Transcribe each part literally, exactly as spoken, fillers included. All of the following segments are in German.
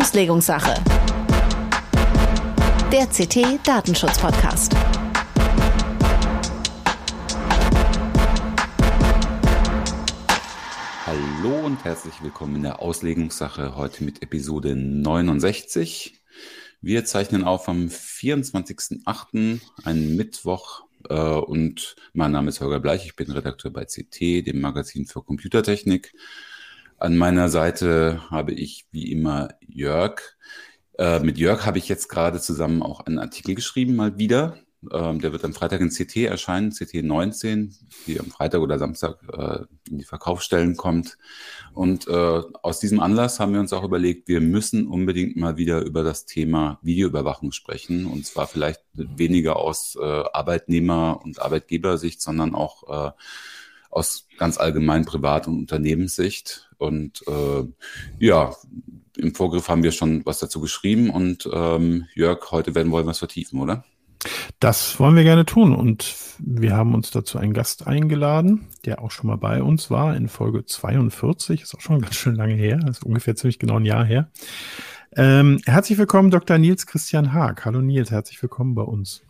Auslegungssache. Der C T Datenschutz-Podcast. Hallo und herzlich willkommen in der Auslegungssache, heute mit Episode neunundsechzig. Wir zeichnen auf am vierundzwanzigsten achten, einen Mittwoch, und mein Name ist Holger Bleich, ich bin Redakteur bei C T, dem Magazin für Computertechnik. An meiner Seite habe ich wie immer Jörg. Mit Jörg habe ich jetzt gerade zusammen auch einen Artikel geschrieben, mal wieder. Der wird am Freitag in C T erscheinen, C T neunzehn, die am Freitag oder Samstag äh, in die Verkaufsstellen kommt. Und äh, aus diesem Anlass haben wir uns auch überlegt, wir müssen unbedingt mal wieder über das Thema Videoüberwachung sprechen. Und zwar vielleicht weniger aus äh, Arbeitnehmer- und Arbeitgebersicht, sondern auch äh, aus ganz allgemein Privat- und Unternehmenssicht. Und äh, ja, im Vorgriff haben wir schon was dazu geschrieben. Und ähm, Jörg, heute werden wir was vertiefen, oder? Das wollen wir gerne tun und wir haben uns dazu einen Gast eingeladen, der auch schon mal bei uns war in Folge zweiundvierzig, ist auch schon ganz schön lange her, ist ungefähr ziemlich genau ein Jahr her. Ähm, herzlich willkommen Doktor Nils Christian Haag. Hallo Nils, herzlich willkommen bei uns.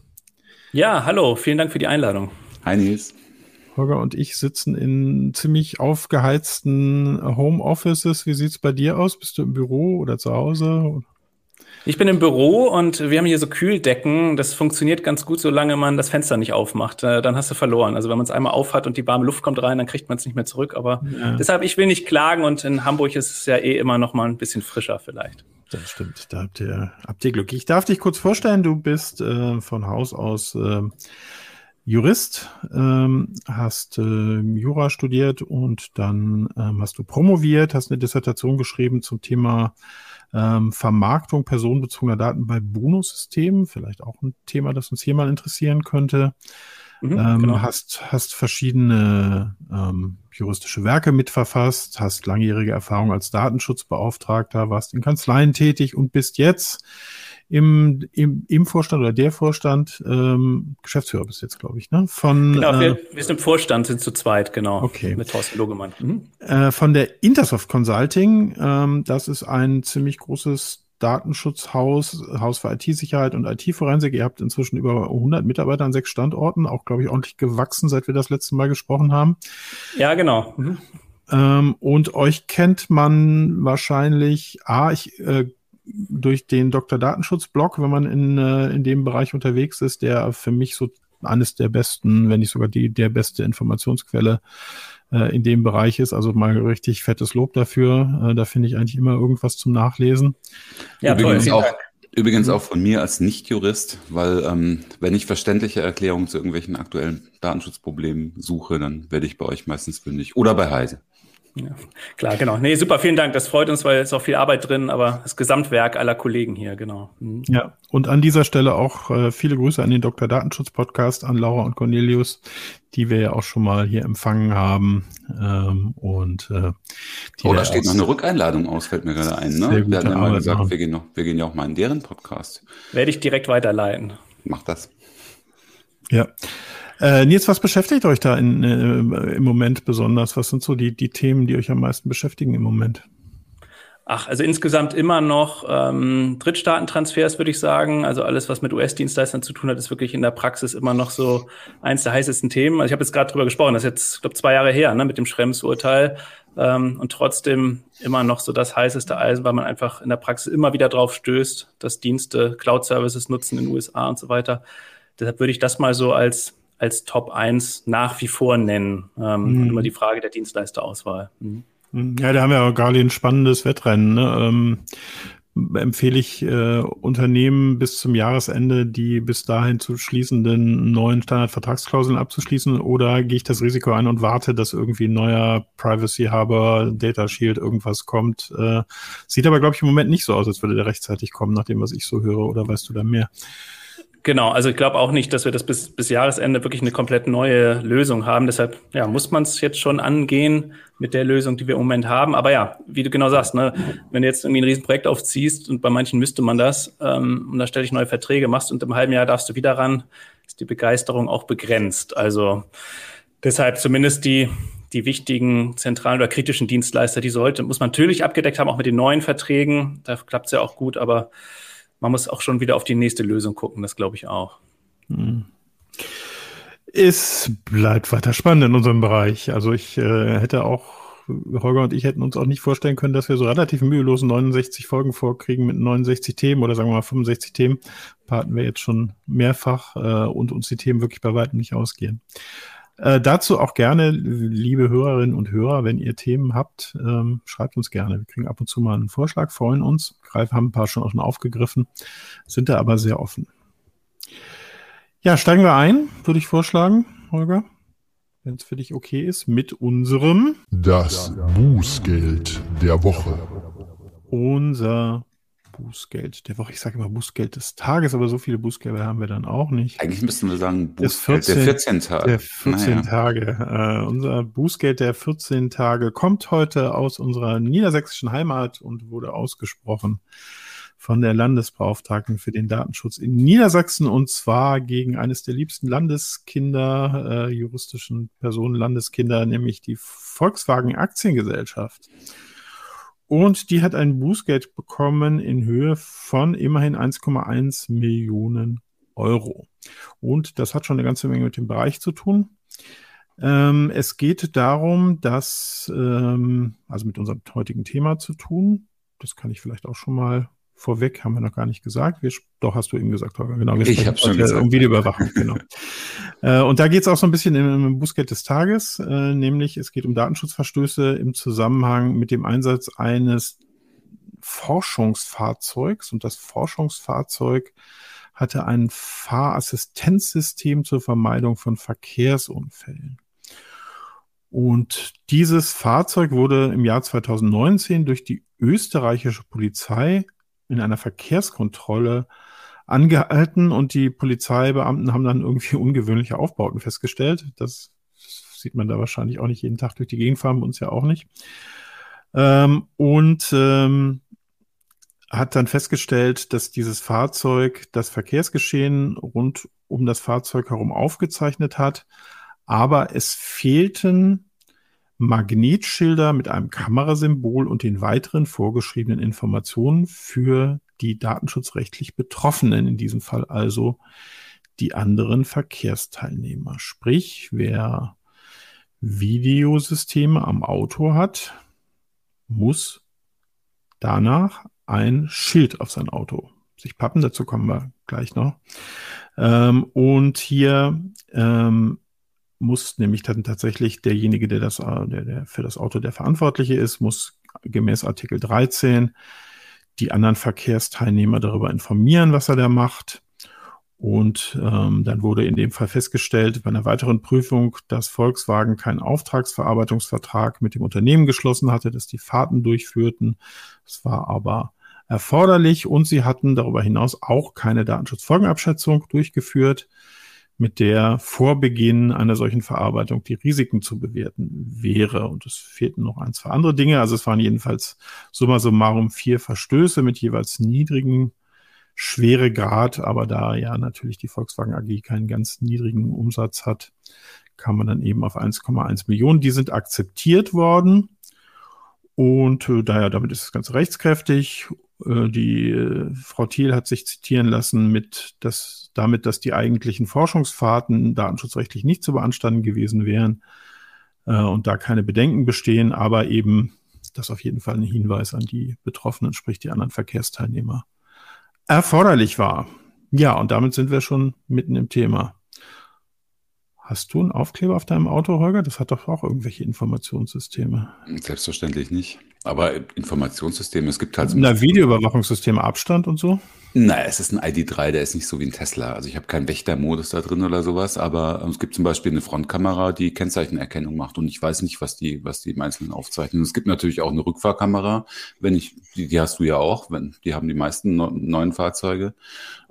Ja, hallo, vielen Dank für die Einladung. Hi Nils. Holger und ich sitzen in ziemlich aufgeheizten Homeoffices. Wie sieht's bei dir aus? Bist du im Büro oder zu Hause? Ich bin im Büro und wir haben hier so Kühldecken. Das funktioniert ganz gut, solange man das Fenster nicht aufmacht. Dann hast du verloren. Also wenn man es einmal aufhat und die warme Luft kommt rein, dann kriegt man es nicht mehr zurück. Aber ja. Deshalb, ich will nicht klagen. Und in Hamburg ist es ja eh immer noch mal ein bisschen frischer vielleicht. Das stimmt, da habt ihr, habt ihr Glück. Ich darf dich kurz vorstellen. Du bist äh, von Haus aus äh, Jurist, ähm, hast äh, Jura studiert und dann ähm, hast du promoviert, hast eine Dissertation geschrieben zum Thema Ähm, Vermarktung personenbezogener Daten bei Bonussystemen, vielleicht auch ein Thema, das uns hier mal interessieren könnte. Mhm, ähm, genau. hast, hast verschiedene ähm, juristische Werke mitverfasst, hast langjährige Erfahrung als Datenschutzbeauftragter, warst in Kanzleien tätig und bist jetzt im, im, im Vorstand oder der Vorstand, ähm, Geschäftsführer bist du jetzt, glaube ich, ne? Von, genau, wir, äh, wir sind im Vorstand, sind zu zweit, genau, okay. Mit Horst Logemann. Mhm. Äh, von der Intersoft Consulting, ähm, das ist ein ziemlich großes Datenschutzhaus, Haus für I T-Sicherheit und I T-Forensik. Ihr habt inzwischen über hundert Mitarbeiter an sechs Standorten, auch, glaube ich, ordentlich gewachsen, seit wir das letzte Mal gesprochen haben. Ja, genau. Mhm. Ähm, und euch kennt man wahrscheinlich, ah, ich äh, durch den Doktor Datenschutz-Blog, wenn man in, äh, in dem Bereich unterwegs ist, der für mich so eines der besten, wenn nicht sogar die der beste Informationsquelle äh, in dem Bereich ist. Also mal richtig fettes Lob dafür. Äh, da finde ich eigentlich immer irgendwas zum Nachlesen. Ja, übrigens toll. Auch, übrigens auch von mir als Nicht-Jurist, weil ähm, wenn ich verständliche Erklärungen zu irgendwelchen aktuellen Datenschutzproblemen suche, dann werde ich bei euch meistens fündig. Oder bei Heise. Ja, klar, genau. Nee, super, vielen Dank. Das freut uns, weil es ist auch viel Arbeit drin, aber das Gesamtwerk aller Kollegen hier, genau. Mhm. Ja, und an dieser Stelle auch äh, viele Grüße an den Doktor Datenschutz-Podcast, an Laura und Cornelius, die wir ja auch schon mal hier empfangen haben. Ähm, und äh, die Oh, da steht noch eine Rückeinladung aus, fällt mir gerade ein. Ne? Wir hatten ja mal gesagt, wir gehen, noch, wir gehen ja auch mal in deren Podcast. Werde ich direkt weiterleiten. Mach das. Ja. Äh, Nils, was beschäftigt euch da in, äh, im Moment besonders? Was sind so die, die Themen, die euch am meisten beschäftigen im Moment? Ach, also insgesamt immer noch ähm, Drittstaatentransfers, würde ich sagen. Also alles, was mit U S-Dienstleistern zu tun hat, ist wirklich in der Praxis immer noch so eins der heißesten Themen. Also ich habe jetzt gerade drüber gesprochen, das ist jetzt, ich glaube, zwei Jahre her, ne, mit dem Schrems-Urteil. Ähm, und trotzdem immer noch so das heißeste Eisen, weil man einfach in der Praxis immer wieder drauf stößt, dass Dienste Cloud-Services nutzen in den U S A und so weiter. Deshalb würde ich das mal so als als Top eins nach wie vor nennen. Ähm, mhm. Immer die Frage der Dienstleisterauswahl. Mhm. Ja, da haben wir auch gerade ein spannendes Wettrennen. Ne? Ähm, empfehle ich äh, Unternehmen bis zum Jahresende, die bis dahin zu schließenden neuen Standardvertragsklauseln abzuschließen, oder gehe ich das Risiko ein und warte, dass irgendwie ein neuer Privacy-Haber, Data Shield, irgendwas kommt. Äh, sieht aber, glaube ich, im Moment nicht so aus, als würde der rechtzeitig kommen, nach dem, was ich so höre. Oder weißt du da mehr? Genau, also ich glaube auch nicht, dass wir das bis, bis Jahresende wirklich eine komplett neue Lösung haben. Deshalb ja, muss man es jetzt schon angehen mit der Lösung, die wir im Moment haben. Aber ja, wie du genau sagst, ne, wenn du jetzt irgendwie ein Riesenprojekt aufziehst und bei manchen müsste man das ähm, und dann stelle ich neue Verträge machst und im halben Jahr darfst du wieder ran, ist die Begeisterung auch begrenzt. Also deshalb zumindest die die wichtigen zentralen oder kritischen Dienstleister, die sollte, muss man natürlich abgedeckt haben, auch mit den neuen Verträgen. Da klappt es ja auch gut, aber man muss auch schon wieder auf die nächste Lösung gucken, das glaube ich auch. Hm. Es bleibt weiter spannend in unserem Bereich. Also ich äh, hätte auch, Holger und ich hätten uns auch nicht vorstellen können, dass wir so relativ mühelos neunundsechzig Folgen vorkriegen mit neunundsechzig Themen oder sagen wir mal fünfundsechzig Themen. Ein paar hatten wir jetzt schon mehrfach äh, und uns die Themen wirklich bei weitem nicht ausgehen. Äh, dazu auch gerne, liebe Hörerinnen und Hörer, wenn ihr Themen habt, ähm, schreibt uns gerne. Wir kriegen ab und zu mal einen Vorschlag, freuen uns. Greif haben ein paar schon auch schon aufgegriffen, sind da aber sehr offen. Ja, steigen wir ein, würde ich vorschlagen, Holger, wenn es für dich okay ist, mit unserem Das Bußgeld der Woche. Unser Bußgeld der Woche. Ich sage immer Bußgeld des Tages, aber so viele Bußgelder haben wir dann auch nicht. Eigentlich müssten wir sagen Bußgeld der vierzehn Tage. Der vierzehn naja. Tage. Äh, unser Bußgeld der vierzehn Tage kommt heute aus unserer niedersächsischen Heimat und wurde ausgesprochen von der Landesbeauftragten für den Datenschutz in Niedersachsen, und zwar gegen eines der liebsten Landeskinder, äh, juristischen Personen Landeskinder, nämlich die Volkswagen Aktiengesellschaft. Und die hat ein Bußgeld bekommen in Höhe von immerhin eins Komma eins Millionen Euro. Und das hat schon eine ganze Menge mit dem Bereich zu tun. Ähm, es geht darum, dass, ähm, also mit unserem heutigen Thema zu tun, das kann ich vielleicht auch schon mal vorweg, haben wir noch gar nicht gesagt. Wir, doch, hast du eben gesagt, Holger. Genau, wir ich habe schon gesagt. Um Videoüberwachung, genau. äh, und da geht es auch so ein bisschen im, im Bußgeld des Tages, äh, nämlich es geht um Datenschutzverstöße im Zusammenhang mit dem Einsatz eines Forschungsfahrzeugs. Und das Forschungsfahrzeug hatte ein Fahrassistenzsystem zur Vermeidung von Verkehrsunfällen. Und dieses Fahrzeug wurde im Jahr zweitausendneunzehn durch die österreichische Polizei in einer Verkehrskontrolle angehalten, und die Polizeibeamten haben dann irgendwie ungewöhnliche Aufbauten festgestellt. Das sieht man da wahrscheinlich auch nicht jeden Tag durch die Gegend fahren, bei uns ja auch nicht. Ähm, und ähm, hat dann festgestellt, dass dieses Fahrzeug das Verkehrsgeschehen rund um das Fahrzeug herum aufgezeichnet hat, aber es fehlten Magnetschilder mit einem Kamerasymbol und den weiteren vorgeschriebenen Informationen für die datenschutzrechtlich Betroffenen, in diesem Fall also die anderen Verkehrsteilnehmer. Sprich, wer Videosysteme am Auto hat, muss danach ein Schild auf sein Auto sich pappen. Dazu kommen wir gleich noch. Ähm, und hier ähm, muss nämlich dann tatsächlich derjenige, der das, der, der für das Auto der Verantwortliche ist, muss gemäß Artikel dreizehn die anderen Verkehrsteilnehmer darüber informieren, was er da macht. Und ähm, dann wurde in dem Fall festgestellt, bei einer weiteren Prüfung, dass Volkswagen keinen Auftragsverarbeitungsvertrag mit dem Unternehmen geschlossen hatte, dass die Fahrten durchführten. Das war aber erforderlich, und sie hatten darüber hinaus auch keine Datenschutzfolgenabschätzung durchgeführt, mit der vor Beginn einer solchen Verarbeitung die Risiken zu bewerten wäre. Und es fehlten noch ein, zwei andere Dinge. Also es waren jedenfalls summa summarum vier Verstöße mit jeweils niedrigem Schweregrad. Aber da ja natürlich die Volkswagen A G keinen ganz niedrigen Umsatz hat, kam man dann eben auf eins Komma eins Millionen. Die sind akzeptiert worden. Und äh, daher, damit ist das Ganze rechtskräftig. Äh, die äh, Frau Thiel hat sich zitieren lassen mit, dass, damit, dass die eigentlichen Forschungsfahrten datenschutzrechtlich nicht zu beanstanden gewesen wären äh, und da keine Bedenken bestehen, aber eben, dass auf jeden Fall ein Hinweis an die Betroffenen, sprich die anderen Verkehrsteilnehmer, erforderlich war. Ja, und damit sind wir schon mitten im Thema. Hast du einen Aufkleber auf deinem Auto, Holger? Das hat doch auch irgendwelche Informationssysteme. Selbstverständlich nicht. Aber Informationssysteme, es gibt halt... Na, Videoüberwachungssysteme, Abstand und so? Nein, es ist ein I D drei, der ist nicht so wie ein Tesla. Also ich habe keinen Wächtermodus da drin oder sowas, aber es gibt zum Beispiel eine Frontkamera, die Kennzeichenerkennung macht, und ich weiß nicht, was die, was die im Einzelnen aufzeichnen. Es gibt natürlich auch eine Rückfahrkamera, wenn ich, die, die hast du ja auch, wenn, die haben die meisten neuen Fahrzeuge.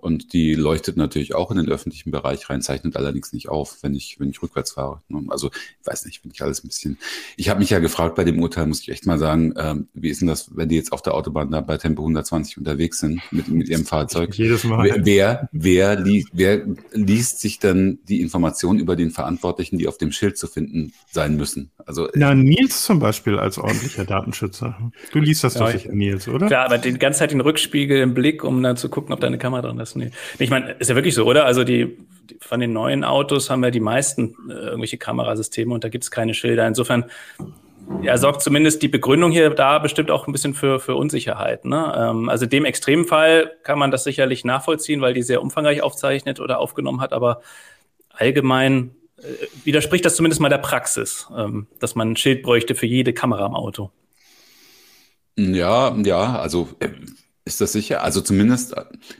Und die leuchtet natürlich auch in den öffentlichen Bereich rein, zeichnet allerdings nicht auf, wenn ich wenn ich rückwärts fahre. Also ich weiß nicht, finde ich alles ein bisschen... Ich habe mich ja gefragt bei dem Urteil, muss ich echt mal sagen, ähm, wie ist denn das, wenn die jetzt auf der Autobahn da bei Tempo hundertzwanzig unterwegs sind mit, mit ihrem Fahrzeug? Jedes Mal. Wer, wer, wer, liest, wer liest sich dann die Informationen über den Verantwortlichen, die auf dem Schild zu finden sein müssen? Also, Na, Nils zum Beispiel als ordentlicher Datenschützer. Du liest das ja, durch, Nils, oder? Klar, aber die ganze Zeit den Rückspiegel im Blick, um dann zu gucken, ob da eine Kamera dran ist. Nee. Ich meine, ist ja wirklich so, oder? Also die, die von den neuen Autos haben ja die meisten äh, irgendwelche Kamerasysteme und da gibt es keine Schilder. Insofern ja, sorgt zumindest die Begründung hier da bestimmt auch ein bisschen für, für Unsicherheit. Ne? Ähm, also dem Extremfall kann man das sicherlich nachvollziehen, weil die sehr umfangreich aufzeichnet oder aufgenommen hat, aber allgemein äh, widerspricht das zumindest mal der Praxis, ähm, dass man ein Schild bräuchte für jede Kamera im Auto. Ja, ja, also... Äh Ist das sicher? Also zumindest,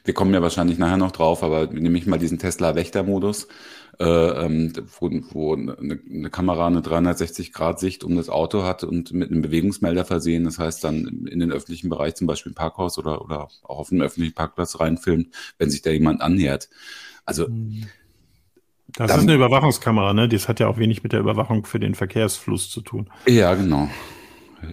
wir kommen ja wahrscheinlich nachher noch drauf, aber nehme ich mal diesen Tesla-Wächter-Modus, äh, wo, wo eine, eine Kamera eine dreihundertsechzig Grad Sicht um das Auto hat und mit einem Bewegungsmelder versehen, das heißt dann in den öffentlichen Bereich, zum Beispiel im Parkhaus oder, oder auch auf einem öffentlichen Parkplatz reinfilmt, wenn sich da jemand annähert. Also... Mhm. Das dann, ist eine Überwachungskamera, ne? Das hat ja auch wenig mit der Überwachung für den Verkehrsfluss zu tun. Ja, genau.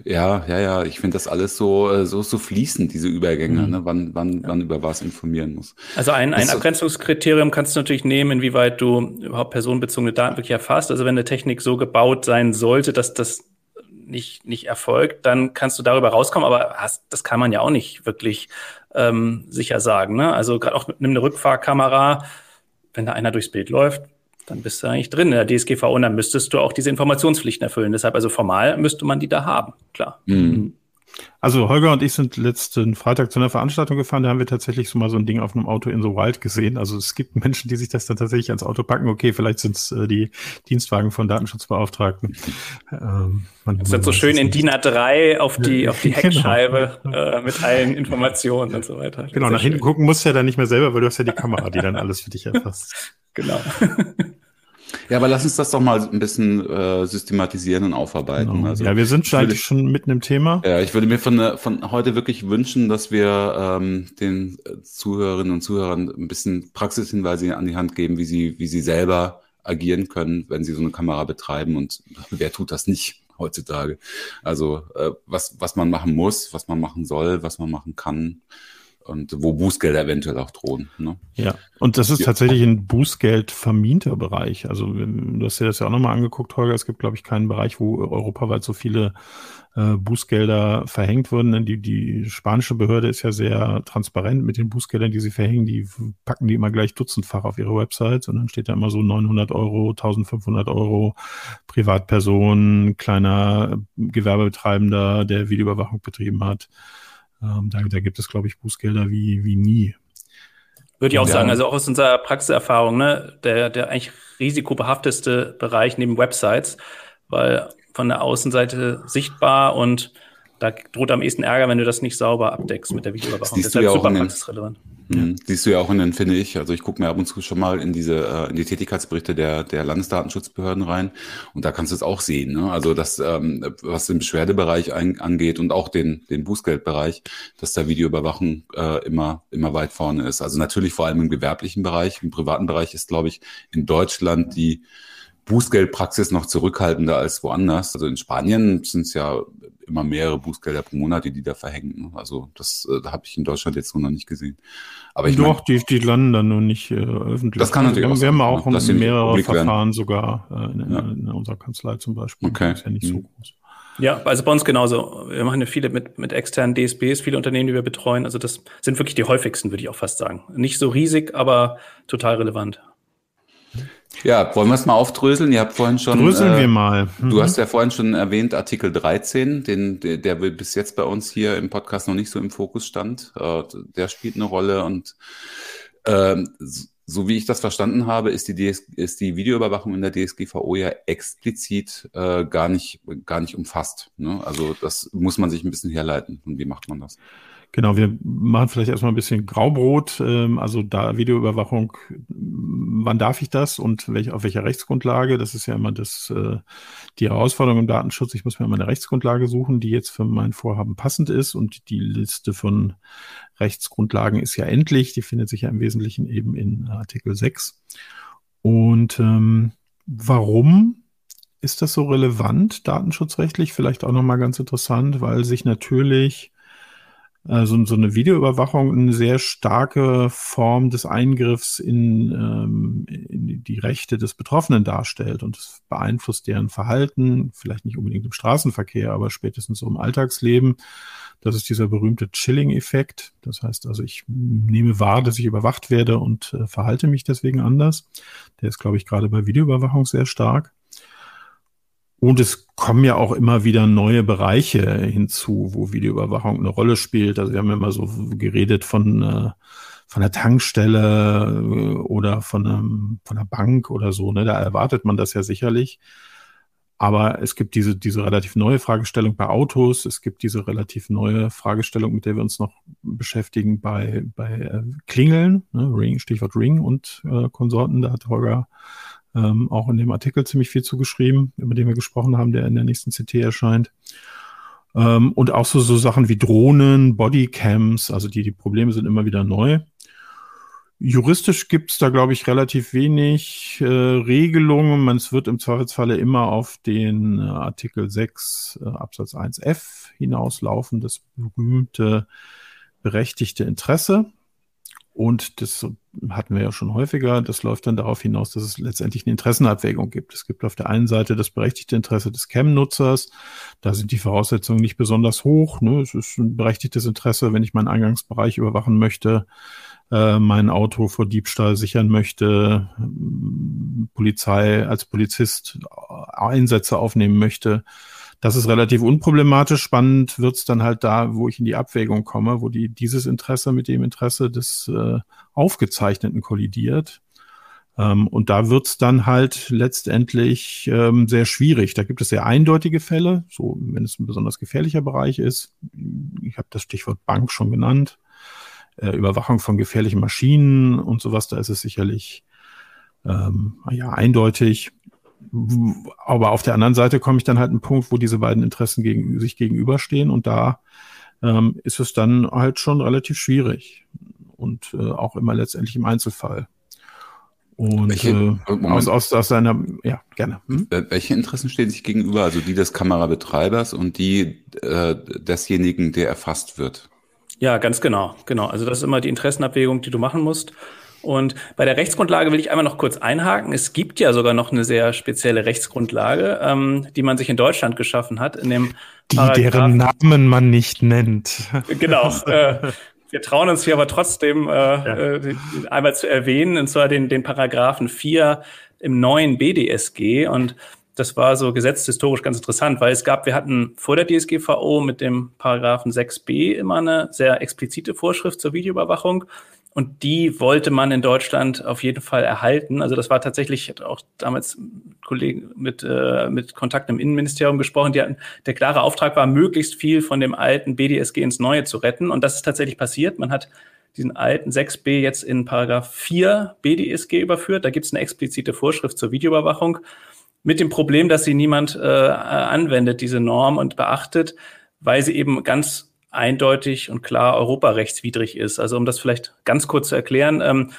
Ja, ja, ja, ich finde das alles so, so, so fließend, diese Übergänge, mhm. ne? wann, wann, ja. wann über was informieren muss. Also ein, ein Abgrenzungskriterium kannst du natürlich nehmen, inwieweit du überhaupt personenbezogene Daten wirklich erfasst. Also wenn eine Technik so gebaut sein sollte, dass das nicht, nicht erfolgt, dann kannst du darüber rauskommen, aber hast, das kann man ja auch nicht wirklich ähm, sicher sagen. Ne? Also gerade auch mit einer Rückfahrkamera, wenn da einer durchs Bild läuft, dann bist du eigentlich drin in der D S G V O und dann müsstest du auch diese Informationspflichten erfüllen. Deshalb also formal müsste man die da haben, klar. Mhm. Also Holger und ich sind letzten Freitag zu einer Veranstaltung gefahren, da haben wir tatsächlich so mal so ein Ding auf einem Auto in the wild gesehen. Also es gibt Menschen, die sich das dann tatsächlich ans Auto packen. Okay, vielleicht sind es äh, die Dienstwagen von Datenschutzbeauftragten. Ähm, man, das ist dann so schön in DIN A drei auf die, auf die Heckscheibe genau. äh, mit allen Informationen und so weiter. Das genau, nach hinten schön. Gucken musst du ja dann nicht mehr selber, weil du hast ja die Kamera, die dann alles für dich erfasst. Genau. Ja, aber lass uns das doch mal ein bisschen äh, systematisieren und aufarbeiten. Genau. Also, ja, wir sind eigentlich schon mitten im Thema. Ja, ich würde mir von, von heute wirklich wünschen, dass wir ähm, den Zuhörerinnen und Zuhörern ein bisschen Praxishinweise an die Hand geben, wie sie, wie sie selber agieren können, wenn sie so eine Kamera betreiben. Und wer tut das nicht heutzutage? Also äh, was, was man machen muss, was man machen soll, was man machen kann. Und wo Bußgelder eventuell auch drohen. Ne? Ja, und das ist ja. tatsächlich ein Bußgeld verminter Bereich. Also du hast dir das ja auch nochmal angeguckt, Holger. Es gibt, glaube ich, keinen Bereich, wo europaweit so viele äh, Bußgelder verhängt wurden. Die, die spanische Behörde ist ja sehr transparent mit den Bußgeldern, die sie verhängen. Die packen die immer gleich dutzendfach auf ihre Website und dann steht da immer so neunhundert Euro, eintausendfünfhundert Euro, Privatperson, kleiner Gewerbebetreibender, der Videoüberwachung betrieben hat. Ähm, da, da gibt es, glaube ich, Bußgelder wie, wie nie. Würde ich auch ja. sagen, also auch aus unserer Praxiserfahrung, ne, der, der eigentlich risikobehafteste Bereich neben Websites, weil von der Außenseite sichtbar und da droht am ehesten Ärger, wenn du das nicht sauber abdeckst mit der Videoüberwachung. Das ist ja super praxisrelevant. Mhm. Siehst du ja auch in den, finde ich, also ich gucke mir ab und zu schon mal in diese, in die Tätigkeitsberichte der, der Landesdatenschutzbehörden rein und da kannst du es auch sehen, ne? Also das, ähm, was den Beschwerdebereich ein, angeht und auch den, den Bußgeldbereich, dass da Videoüberwachung äh, immer, immer weit vorne ist. Also natürlich vor allem im gewerblichen Bereich, im privaten Bereich ist, glaube ich, in Deutschland die Bußgeldpraxis noch zurückhaltender als woanders. Also in Spanien sind es ja immer mehrere Bußgelder pro Monat, die die da verhängen. Also das äh, habe ich in Deutschland jetzt so noch nicht gesehen. Aber ich Doch, mein, die, die landen dann nur nicht äh, öffentlich. Das kann also, natürlich auch sein. Wir haben auch ne? mehrere Verfahren werden. sogar äh, in, ja. in unserer Kanzlei zum Beispiel. Okay. Das ist ja nicht mhm. so groß. Ja, also bei uns genauso. Wir machen ja viele mit, mit externen D S Bs, viele Unternehmen, die wir betreuen. Also das sind wirklich die häufigsten, würde ich auch fast sagen. Nicht so riesig, aber total relevant. Ja, wollen wir es mal aufdröseln? Ihr habt vorhin schon. Dröseln äh, wir mal. Mhm. Du hast ja vorhin schon erwähnt, Artikel dreizehn, den, der, der bis jetzt bei uns hier im Podcast noch nicht so im Fokus stand. Äh, der spielt eine Rolle und äh, so wie ich das verstanden habe, ist die, DS, ist die Videoüberwachung in der D S G V O ja explizit äh, gar nicht, gar nicht umfasst. Ne? Also das muss man sich ein bisschen herleiten. Und wie macht man das? Genau, wir machen vielleicht erstmal ein bisschen Graubrot, also da Videoüberwachung, wann darf ich das und welch, auf welcher Rechtsgrundlage? Das ist ja immer das, die Herausforderung im Datenschutz. Ich muss mir immer eine Rechtsgrundlage suchen, die jetzt für mein Vorhaben passend ist, und die Liste von Rechtsgrundlagen ist ja endlich. Die findet sich ja im Wesentlichen eben in Artikel sechs. Und ähm, warum ist das so relevant datenschutzrechtlich? Vielleicht auch nochmal ganz interessant, weil sich natürlich Also so eine Videoüberwachung eine sehr starke Form des Eingriffs in, ähm, in die Rechte des Betroffenen darstellt, und es beeinflusst deren Verhalten, vielleicht nicht unbedingt im Straßenverkehr, aber spätestens so im Alltagsleben. Das ist dieser berühmte Chilling-Effekt. Das heißt also, ich nehme wahr, dass ich überwacht werde und äh, verhalte mich deswegen anders. Der ist, glaube ich, gerade bei Videoüberwachung sehr stark. Und es kommen ja auch immer wieder neue Bereiche hinzu, wo Videoüberwachung eine Rolle spielt. Also wir haben ja immer so geredet von, äh, von einer Tankstelle oder von, einem, von einer Bank oder so, ne? Da erwartet man das ja sicherlich. Aber es gibt diese, diese relativ neue Fragestellung bei Autos. Es gibt diese relativ neue Fragestellung, mit der wir uns noch beschäftigen bei, bei äh, Klingeln, ne? Ring, Stichwort Ring und äh, Konsorten. Da hat Holger Ähm, auch in dem Artikel ziemlich viel zugeschrieben, über den wir gesprochen haben, der in der nächsten C T erscheint. Ähm, und auch so, so Sachen wie Drohnen, Bodycams, also die, die Probleme sind immer wieder neu. Juristisch gibt es da, glaube ich, relativ wenig äh, Regelungen. Man, es wird im Zweifelsfalle immer auf den äh, Artikel sechs äh, Absatz eins f hinauslaufen, das berühmte berechtigte Interesse. Und das hatten wir ja schon häufiger, das läuft dann darauf hinaus, dass es letztendlich eine Interessenabwägung gibt. Es gibt auf der einen Seite das berechtigte Interesse des C A M-Nutzers, da sind die Voraussetzungen nicht besonders hoch, ne? Es ist ein berechtigtes Interesse, wenn ich meinen Eingangsbereich überwachen möchte, äh, mein Auto vor Diebstahl sichern möchte, Polizei als Polizist Einsätze aufnehmen möchte. Das ist relativ unproblematisch. Spannend wird's dann halt da, wo ich in die Abwägung komme, wo die, dieses Interesse mit dem Interesse des äh, Aufgezeichneten kollidiert. Ähm, und da wird's dann halt letztendlich ähm, sehr schwierig. Da gibt es sehr eindeutige Fälle, so wenn es ein besonders gefährlicher Bereich ist. Ich habe das Stichwort Bank schon genannt. Äh, Überwachung von gefährlichen Maschinen und sowas, da ist es sicherlich ähm, ja eindeutig. Aber auf der anderen Seite komme ich dann halt an einen Punkt, wo diese beiden Interessen gegen, sich gegenüberstehen, und da ähm, ist es dann halt schon relativ schwierig und äh, auch immer letztendlich im Einzelfall. Und welche, äh, aus, aus, aus seiner, ja, gerne. Hm? Welche Interessen stehen sich gegenüber? Also die des Kamerabetreibers und die äh, desjenigen, der erfasst wird? Ja, ganz genau. genau. Also das ist immer die Interessenabwägung, die du machen musst. Und bei der Rechtsgrundlage will ich einmal noch kurz einhaken. Es gibt ja sogar noch eine sehr spezielle Rechtsgrundlage, ähm, die man sich in Deutschland geschaffen hat. In dem die, deren Namen man nicht nennt. Genau. Äh, wir trauen uns hier aber trotzdem äh, ja. äh, einmal zu erwähnen, und zwar den, den Paragraphen vier im neuen B D S G. Und das war so gesetzhistorisch ganz interessant, weil es gab, wir hatten vor der D S G V O mit dem Paragraphen sechs b immer eine sehr explizite Vorschrift zur Videoüberwachung. Und die wollte man in Deutschland auf jeden Fall erhalten. Also das war tatsächlich, ich hatte auch damals Kollegen mit, äh, mit Kontakt im Innenministerium gesprochen, die hatten, der klare Auftrag war, möglichst viel von dem alten B D S G ins Neue zu retten. Und das ist tatsächlich passiert. Man hat diesen alten sechs b jetzt in Paragraph vier B D S G überführt. Da gibt es eine explizite Vorschrift zur Videoüberwachung mit dem Problem, dass sie niemand äh, anwendet, diese Norm, und beachtet, weil sie eben ganz eindeutig und klar europarechtswidrig ist. Also um das vielleicht ganz kurz zu erklären, ähm,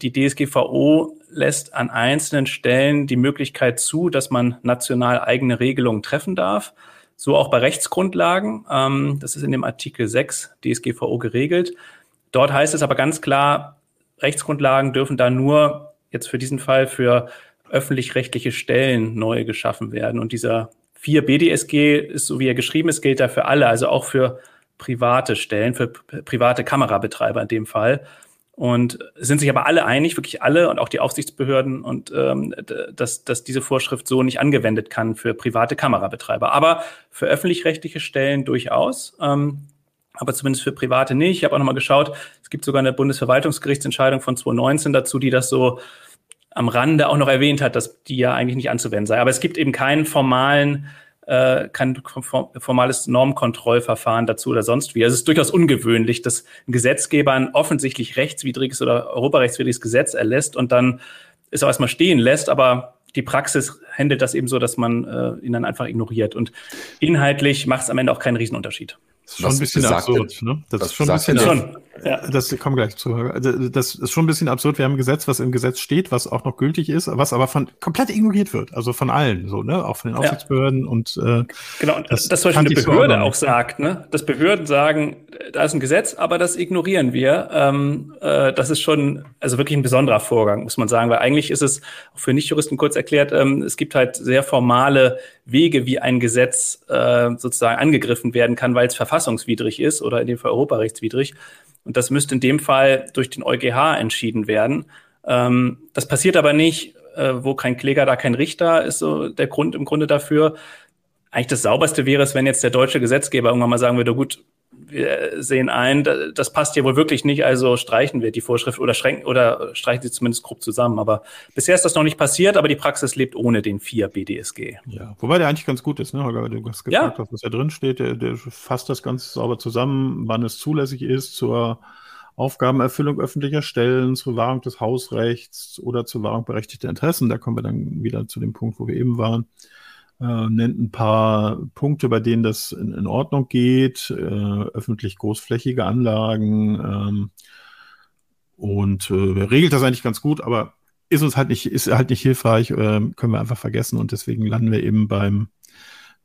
die D S G V O lässt an einzelnen Stellen die Möglichkeit zu, dass man national eigene Regelungen treffen darf, so auch bei Rechtsgrundlagen. Ähm, das ist in dem Artikel sechs D S G V O geregelt. Dort heißt es aber ganz klar, Rechtsgrundlagen dürfen da nur jetzt für diesen Fall für öffentlich-rechtliche Stellen neu geschaffen werden. Und dieser vier B D S G ist, so wie er geschrieben ist, gilt da für alle, also auch für private Stellen, für private Kamerabetreiber in dem Fall, und sind sich aber alle einig, wirklich alle, und auch die Aufsichtsbehörden, und ähm, dass, dass diese Vorschrift so nicht angewendet kann für private Kamerabetreiber, aber für öffentlich-rechtliche Stellen durchaus, ähm, aber zumindest für private nicht. Ich habe auch nochmal geschaut, es gibt sogar eine Bundesverwaltungsgerichtsentscheidung von zwanzig neunzehn dazu, die das so am Rande auch noch erwähnt hat, dass die ja eigentlich nicht anzuwenden sei. Aber es gibt eben keinen formalen äh, kein formales Normkontrollverfahren dazu oder sonst wie. Also es ist durchaus ungewöhnlich, dass ein Gesetzgeber ein offensichtlich rechtswidriges oder europarechtswidriges Gesetz erlässt und dann es auch erstmal stehen lässt, aber die Praxis handelt das eben so, dass man äh, ihn dann einfach ignoriert. Und inhaltlich macht es am Ende auch keinen Riesenunterschied. Das ist schon ein bisschen absurd, ne? Das ist schon ein bisschen absurd. Das kommen gleich zu. Das ist schon ein bisschen absurd. Wir haben ein Gesetz, was im Gesetz steht, was auch noch gültig ist, was aber von komplett ignoriert wird. Also von allen, so, ne? Auch von den Aufsichtsbehörden und äh, genau. Und das, dass zum Beispiel eine Behörde auch sagt, ne? Dass Behörden sagen, da ist ein Gesetz, aber das ignorieren wir. Ähm, äh, das ist schon, also wirklich ein besonderer Vorgang, muss man sagen, weil eigentlich ist es auch für Nichtjuristen kurz erklärt. Ähm, es gibt halt sehr formale Wege, wie ein Gesetz äh, sozusagen angegriffen werden kann, weil es verfassungswidrig ist oder in dem Fall europarechtswidrig. Und das müsste in dem Fall durch den EuGH entschieden werden. Ähm, das passiert aber nicht, äh, wo kein Kläger, da kein Richter, ist so der Grund im Grunde dafür. Eigentlich das Sauberste wäre es, wenn jetzt der deutsche Gesetzgeber irgendwann mal sagen würde, gut, wir sehen ein, das passt hier wohl wirklich nicht, also streichen wir die Vorschrift oder schränken oder streichen sie zumindest grob zusammen. Aber bisher ist das noch nicht passiert, aber die Praxis lebt ohne den vier B D S G. Ja, wobei der eigentlich ganz gut ist, ne, Holger, du hast gefragt, ja. Was da drin steht, der, der fasst das ganz sauber zusammen, wann es zulässig ist zur Aufgabenerfüllung öffentlicher Stellen, zur Wahrung des Hausrechts oder zur Wahrung berechtigter Interessen. Da kommen wir dann wieder zu dem Punkt, wo wir eben waren. Äh, nennt ein paar Punkte, bei denen das in, in Ordnung geht, äh, öffentlich großflächige Anlagen ähm, und äh, regelt das eigentlich ganz gut, aber ist uns halt nicht, ist halt nicht hilfreich, äh, können wir einfach vergessen und deswegen landen wir eben beim,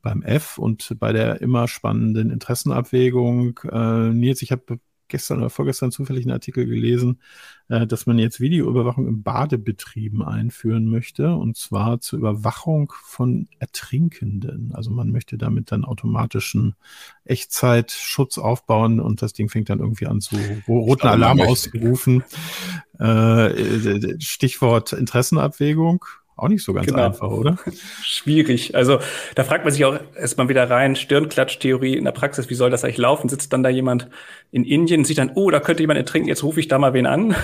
beim F und bei der immer spannenden Interessenabwägung. Äh, Nils, ich habe gestern oder vorgestern zufällig einen Artikel gelesen, äh, dass man jetzt Videoüberwachung in Badebetrieben einführen möchte, und zwar zur Überwachung von Ertrinkenden. Also man möchte damit dann automatischen Echtzeitschutz aufbauen und das Ding fängt dann irgendwie an zu roten Alarm auszurufen. Äh, Stichwort Interessenabwägung. Auch nicht so ganz genau. Einfach, oder? Schwierig. Also da fragt man sich auch erstmal wieder rein, Stirnklatsch-Theorie in der Praxis, wie soll das eigentlich laufen? Sitzt dann da jemand in Indien und sieht dann, oh, da könnte jemand ertrinken, jetzt rufe ich da mal wen an,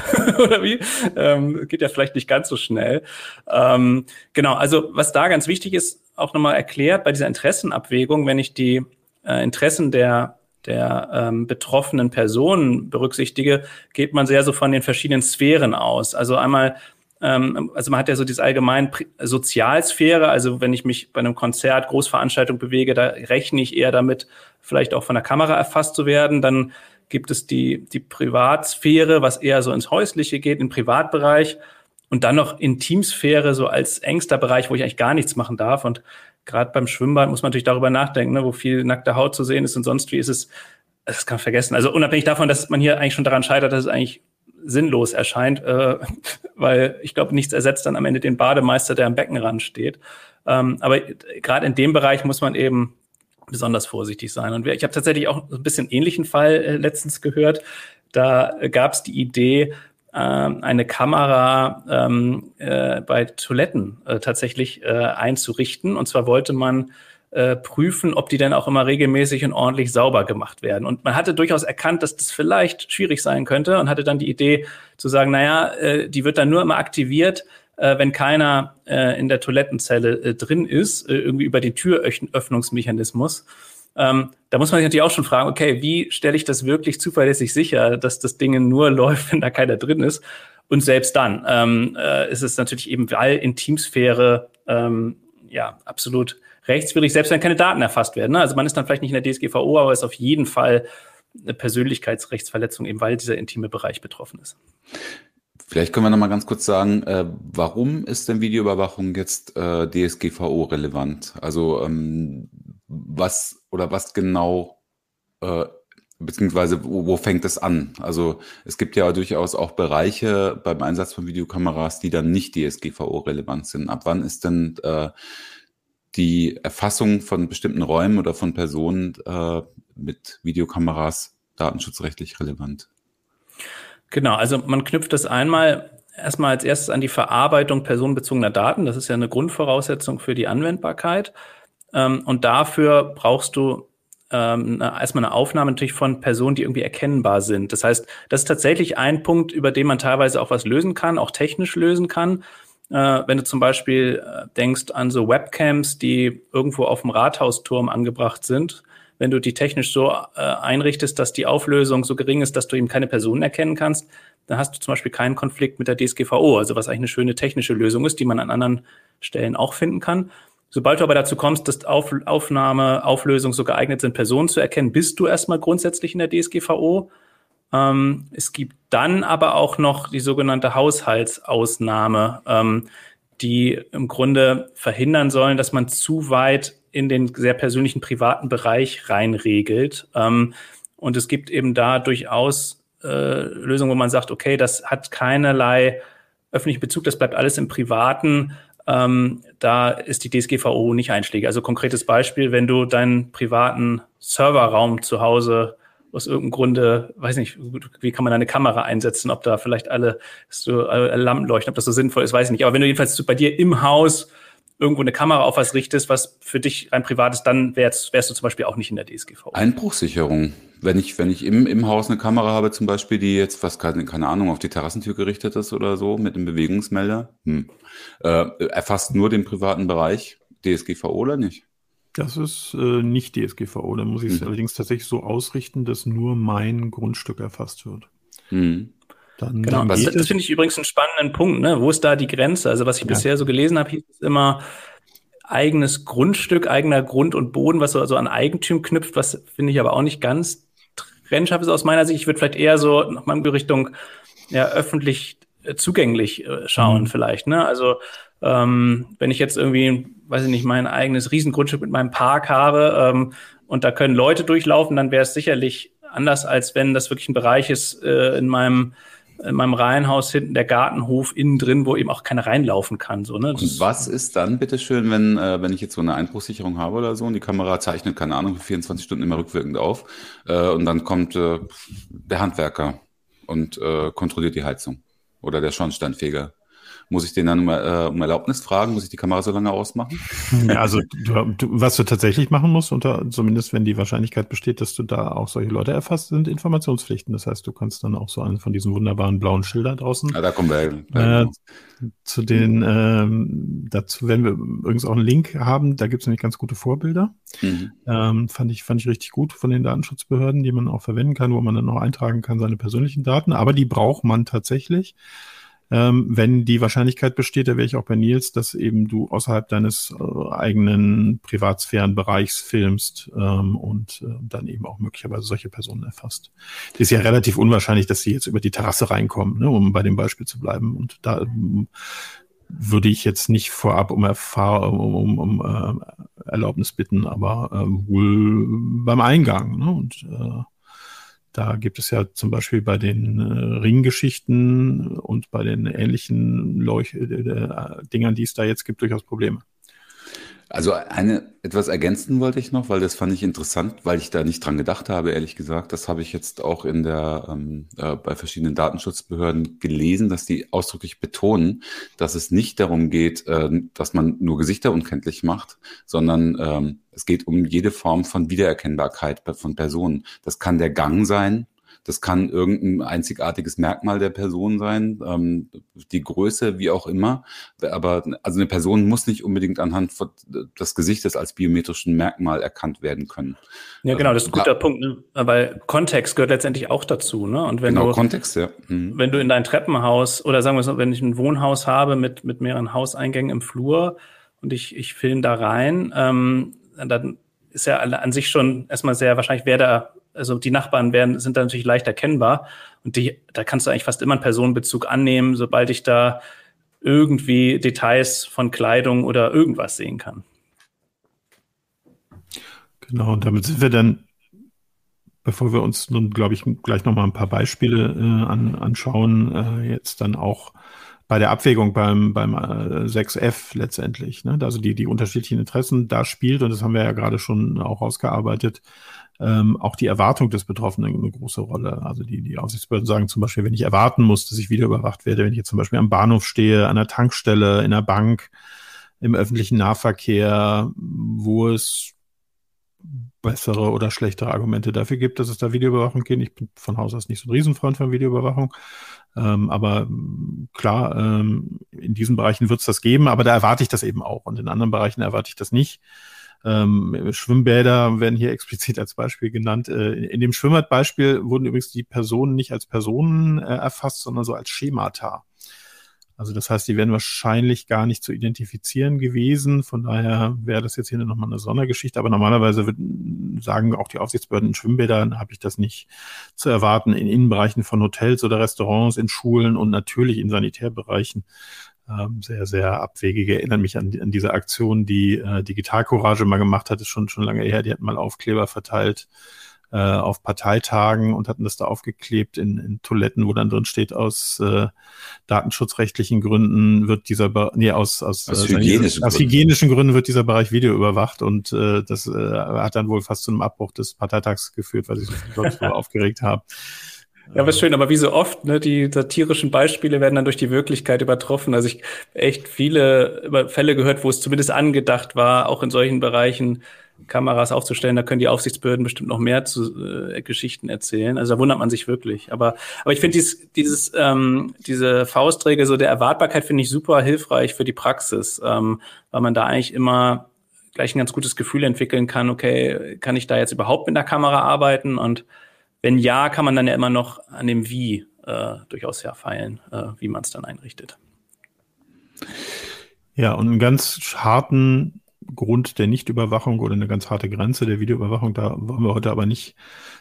oder wie? Ähm, geht ja vielleicht nicht ganz so schnell. Ähm, genau, also was da ganz wichtig ist, auch nochmal erklärt, bei dieser Interessenabwägung, wenn ich die äh, Interessen der der ähm, betroffenen Personen berücksichtige, geht man sehr so von den verschiedenen Sphären aus. Also einmal Also man hat ja so diese allgemeine Sozialsphäre, also wenn ich mich bei einem Konzert, Großveranstaltung bewege, da rechne ich eher damit, vielleicht auch von der Kamera erfasst zu werden. Dann gibt es die, die Privatsphäre, was eher so ins Häusliche geht, im Privatbereich. Und dann noch Intimsphäre, so als engster Bereich, wo ich eigentlich gar nichts machen darf. Und gerade beim Schwimmbad muss man natürlich darüber nachdenken, ne, wo viel nackte Haut zu sehen ist und sonst wie ist es, das kann man vergessen. Also unabhängig davon, dass man hier eigentlich schon daran scheitert, dass es eigentlich sinnlos erscheint, äh, weil ich glaube, nichts ersetzt dann am Ende den Bademeister, der am Beckenrand steht. Ähm, aber gerade in dem Bereich muss man eben besonders vorsichtig sein. Und ich habe tatsächlich auch ein bisschen ähnlichen Fall äh, letztens gehört. Da gab es die Idee, äh, eine Kamera ähm, äh, bei Toiletten äh, tatsächlich äh, einzurichten. Und zwar wollte man Äh, prüfen, ob die denn auch immer regelmäßig und ordentlich sauber gemacht werden. Und man hatte durchaus erkannt, dass das vielleicht schwierig sein könnte und hatte dann die Idee zu sagen, naja, äh, die wird dann nur immer aktiviert, äh, wenn keiner äh, in der Toilettenzelle äh, drin ist, äh, irgendwie über den Türöffnungsmechanismus. Ähm, da muss man sich natürlich auch schon fragen, okay, wie stelle ich das wirklich zuverlässig sicher, dass das Ding nur läuft, wenn da keiner drin ist? Und selbst dann ähm, äh, ist es natürlich eben all Intimsphäre ähm, ja absolut rechtswidrig, selbst wenn keine Daten erfasst werden. Also man ist dann vielleicht nicht in der D S G V O, aber ist auf jeden Fall eine Persönlichkeitsrechtsverletzung, eben weil dieser intime Bereich betroffen ist. Vielleicht können wir noch mal ganz kurz sagen, warum ist denn Videoüberwachung jetzt D S G V O relevant? Also was oder was genau, beziehungsweise wo fängt es an? Also es gibt ja durchaus auch Bereiche beim Einsatz von Videokameras, die dann nicht D S G V O relevant sind. Ab wann ist denn die Erfassung von bestimmten Räumen oder von Personen äh, mit Videokameras datenschutzrechtlich relevant? Genau, also man knüpft das einmal erstmal als erstes an die Verarbeitung personenbezogener Daten. Das ist ja eine Grundvoraussetzung für die Anwendbarkeit. Ähm, und dafür brauchst du ähm, erstmal eine Aufnahme natürlich von Personen, die irgendwie erkennbar sind. Das heißt, das ist tatsächlich ein Punkt, über den man teilweise auch was lösen kann, auch technisch lösen kann. äh, wenn du zum Beispiel äh, denkst an so Webcams, die irgendwo auf dem Rathausturm angebracht sind, wenn du die technisch so äh, einrichtest, dass die Auflösung so gering ist, dass du eben keine Personen erkennen kannst, dann hast du zum Beispiel keinen Konflikt mit der D S G V O, also was eigentlich eine schöne technische Lösung ist, die man an anderen Stellen auch finden kann. Sobald du aber dazu kommst, dass Auf- Aufnahme, Auflösung so geeignet sind, Personen zu erkennen, bist du erstmal grundsätzlich in der D S G V O. Ähm, es gibt dann aber auch noch die sogenannte Haushaltsausnahme, ähm, die im Grunde verhindern sollen, dass man zu weit in den sehr persönlichen privaten Bereich reinregelt. Ähm, und es gibt eben da durchaus äh, Lösungen, wo man sagt, okay, das hat keinerlei öffentlichen Bezug, das bleibt alles im Privaten. Ähm, da ist die D S G V O nicht einschlägig. Also konkretes Beispiel, wenn du deinen privaten Serverraum zu Hause aus irgendeinem Grunde, weiß nicht, wie kann man da eine Kamera einsetzen, ob da vielleicht alle, so, alle Lampen leuchten, ob das so sinnvoll ist, weiß ich nicht. Aber wenn du jedenfalls bei dir im Haus irgendwo eine Kamera auf was richtest, was für dich ein privates, dann wärst, wärst du zum Beispiel auch nicht in der D S G V O. Einbruchsicherung. Wenn ich, wenn ich im, im Haus eine Kamera habe zum Beispiel, die jetzt, was keine, keine Ahnung, auf die Terrassentür gerichtet ist oder so, mit einem Bewegungsmelder, hm. äh, erfasst nur den privaten Bereich, D S G V O oder nicht? Das ist äh, nicht D S G V O, da muss ich es hm. allerdings tatsächlich so ausrichten, dass nur mein Grundstück erfasst wird. Hm. Dann, genau, dann das, das finde ich übrigens einen spannenden Punkt, ne? Wo ist da die Grenze? Also was ich ja. bisher so gelesen habe, hieß es immer eigenes Grundstück, eigener Grund und Boden, was so also an Eigentum knüpft, was finde ich aber auch nicht ganz trennscharf ist aus meiner Sicht. Ich würde vielleicht eher so nach meinem Richtung ja, öffentlich äh, zugänglich äh, schauen mhm. vielleicht, ne? Also ähm, wenn ich jetzt irgendwie, weiß ich nicht, mein eigenes Riesengrundstück mit meinem Park habe ähm, und da können Leute durchlaufen, dann wäre es sicherlich anders, als wenn das wirklich ein Bereich ist äh, in meinem in meinem Reihenhaus hinten der Gartenhof innen drin, wo eben auch keiner reinlaufen kann. So, ne? Und was ist dann, bitteschön, wenn, äh, wenn ich jetzt so eine Einbruchssicherung habe oder so und die Kamera zeichnet, keine Ahnung, für vierundzwanzig Stunden immer rückwirkend auf äh, und dann kommt äh, der Handwerker und äh, kontrolliert die Heizung oder der Schornsteinfeger? Muss ich den dann um, äh, um Erlaubnis fragen? Muss ich die Kamera so lange ausmachen? Ja, also du, du, was du tatsächlich machen musst, unter, zumindest wenn die Wahrscheinlichkeit besteht, dass du da auch solche Leute erfasst, sind Informationspflichten. Das heißt, du kannst dann auch so einen von diesen wunderbaren blauen Schildern draußen. Ja, da kommen wir ja. Äh, zu den, ähm, dazu werden wir übrigens auch einen Link haben. Da gibt es nämlich ganz gute Vorbilder. Mhm. Ähm, fand ich, fand ich richtig gut von den Datenschutzbehörden, die man auch verwenden kann, wo man dann auch eintragen kann, seine persönlichen Daten. Aber die braucht man tatsächlich. Wenn die Wahrscheinlichkeit besteht, da wäre ich auch bei Nils, dass eben du außerhalb deines eigenen Privatsphärenbereichs filmst ähm, und äh, dann eben auch möglicherweise solche Personen erfasst. Das ist ja relativ unwahrscheinlich, dass sie jetzt über die Terrasse reinkommen, ne, um bei dem Beispiel zu bleiben. Und da ähm, würde ich jetzt nicht vorab um, Erfahr- um, um, um äh, Erlaubnis bitten, aber äh, wohl beim Eingang. Ne? Und äh, Da gibt es ja zum Beispiel bei den äh, Ring-Geschichten und bei den ähnlichen Leuch- äh, Dingern, die es da jetzt gibt, durchaus Probleme. Also eine etwas ergänzen wollte ich noch, weil das fand ich interessant, weil ich da nicht dran gedacht habe, ehrlich gesagt. Das habe ich jetzt auch in der ähm, äh, bei verschiedenen Datenschutzbehörden gelesen, dass die ausdrücklich betonen, dass es nicht darum geht, äh, dass man nur Gesichter unkenntlich macht, sondern ähm, es geht um jede Form von Wiedererkennbarkeit von Personen. Das kann der Gang sein. Das kann irgendein einzigartiges Merkmal der Person sein, ähm, die Größe, wie auch immer. Aber also eine Person muss nicht unbedingt anhand des Gesichtes als biometrischen Merkmal erkannt werden können. Ja, genau, das ist ein guter ja. Punkt, ne? Weil Kontext gehört letztendlich auch dazu, ne? Und wenn genau, du, Kontext, ja. Mhm. Wenn du in dein Treppenhaus oder sagen wir so, wenn ich ein Wohnhaus habe mit, mit mehreren Hauseingängen im Flur und ich, ich filme da rein, ähm, dann ist ja an sich schon erstmal sehr wahrscheinlich, wer da also die Nachbarn werden, sind da natürlich leicht erkennbar und die, da kannst du eigentlich fast immer einen Personenbezug annehmen, sobald ich da irgendwie Details von Kleidung oder irgendwas sehen kann. Genau, und damit sind wir dann, bevor wir uns nun, glaube ich, gleich nochmal ein paar Beispiele äh, an, anschauen, äh, jetzt dann auch bei der Abwägung beim, beim äh, sechs F letztendlich, ne? Also die, die unterschiedlichen Interessen da spielt, und das haben wir ja gerade schon auch ausgearbeitet, Ähm, auch die Erwartung des Betroffenen eine große Rolle. Also die, die Aufsichtsbehörden sagen zum Beispiel, wenn ich erwarten muss, dass ich wieder überwacht werde, wenn ich jetzt zum Beispiel am Bahnhof stehe, an der Tankstelle, in der Bank, im öffentlichen Nahverkehr, wo es bessere oder schlechtere Argumente dafür gibt, dass es da Videoüberwachung geht. Ich bin von Haus aus nicht so ein Riesenfreund von Videoüberwachung. Ähm, aber klar, ähm, in diesen Bereichen wird es das geben, aber da erwarte ich das eben auch. Und in anderen Bereichen erwarte ich das nicht. Ähm, Schwimmbäder werden hier explizit als Beispiel genannt. Äh, in, in dem Schwimmbadbeispiel wurden übrigens die Personen nicht als Personen äh, erfasst, sondern so als Schemata. Also das heißt, die wären wahrscheinlich gar nicht zu identifizieren gewesen. Von daher wäre das jetzt hier nochmal eine Sondergeschichte. Aber normalerweise würden sagen auch die Aufsichtsbehörden in Schwimmbädern, habe ich das nicht zu erwarten. In Innenbereichen von Hotels oder Restaurants, in Schulen und natürlich in Sanitärbereichen. Ähm, sehr, sehr abwegige. Erinnert mich an, an diese Aktion, die äh, Digital Courage mal gemacht hat. Ist schon, schon lange her. Die hatten mal Aufkleber verteilt äh, auf Parteitagen und hatten das da aufgeklebt in, in Toiletten, wo dann drin steht, aus äh, datenschutzrechtlichen Gründen wird dieser Be- nee, aus, aus, aus, äh, hygienischen aus hygienischen Gründen wird dieser Bereich videoüberwacht und äh, das äh, hat dann wohl fast zu einem Abbruch des Parteitags geführt, weil sich die Leute so aufgeregt haben. Ja, aber schön, aber wie so oft, ne, die satirischen Beispiele werden dann durch die Wirklichkeit übertroffen. Also ich echt viele Fälle gehört, wo es zumindest angedacht war, auch in solchen Bereichen Kameras aufzustellen. Da können die Aufsichtsbehörden bestimmt noch mehr zu äh, Geschichten erzählen. Also da wundert man sich wirklich. Aber aber ich finde dies, dieses ähm, diese Faustregel so der Erwartbarkeit finde ich super hilfreich für die Praxis, ähm, weil man da eigentlich immer gleich ein ganz gutes Gefühl entwickeln kann. Okay, kann ich da jetzt überhaupt mit einer Kamera arbeiten? Und wenn ja, kann man dann ja immer noch an dem Wie äh, durchaus herfeilen, äh, wie man es dann einrichtet. Ja, und einen ganz harten Grund der Nichtüberwachung oder eine ganz harte Grenze der Videoüberwachung, da wollen wir heute aber nicht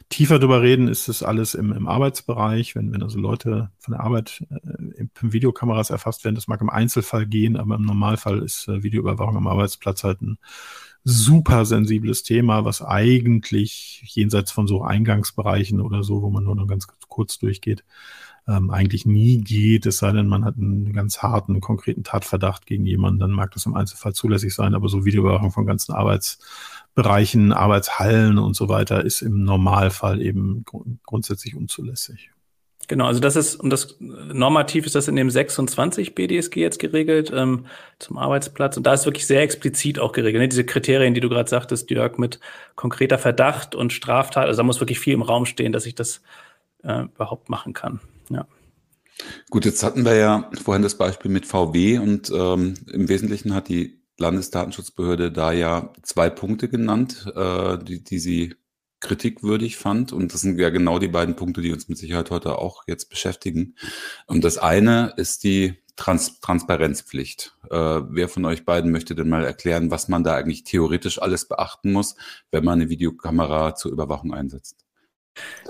tiefer drüber reden, ist das alles im, im Arbeitsbereich, wenn, wenn also Leute von der Arbeit äh, mit Videokameras erfasst werden, das mag im Einzelfall gehen, aber im Normalfall ist äh, Videoüberwachung am Arbeitsplatz halt ein super sensibles Thema, was eigentlich jenseits von so Eingangsbereichen oder so, wo man nur noch ganz kurz durchgeht, ähm, eigentlich nie geht, es sei denn, man hat einen ganz harten, konkreten Tatverdacht gegen jemanden, dann mag das im Einzelfall zulässig sein, aber so Videoüberwachung von ganzen Arbeitsbereichen, Arbeitshallen und so weiter ist im Normalfall eben gr- grundsätzlich unzulässig. Genau, also das ist, und das normativ ist das in dem sechsundzwanzig B D S G jetzt geregelt, ähm, zum Arbeitsplatz. Und da ist wirklich sehr explizit auch geregelt, ne? Diese Kriterien, die du gerade sagtest, Jörg, mit konkreter Verdacht und Straftat. Also da muss wirklich viel im Raum stehen, dass ich das äh, überhaupt machen kann. Ja. Gut, jetzt hatten wir ja vorhin das Beispiel mit V W und ähm, im Wesentlichen hat die Landesdatenschutzbehörde da ja zwei Punkte genannt, äh, die, die sie kritikwürdig fand. Und das sind ja genau die beiden Punkte, die uns mit Sicherheit heute auch jetzt beschäftigen. Und das eine ist die Trans- Transparenzpflicht. Äh, wer von euch beiden möchte denn mal erklären, was man da eigentlich theoretisch alles beachten muss, wenn man eine Videokamera zur Überwachung einsetzt?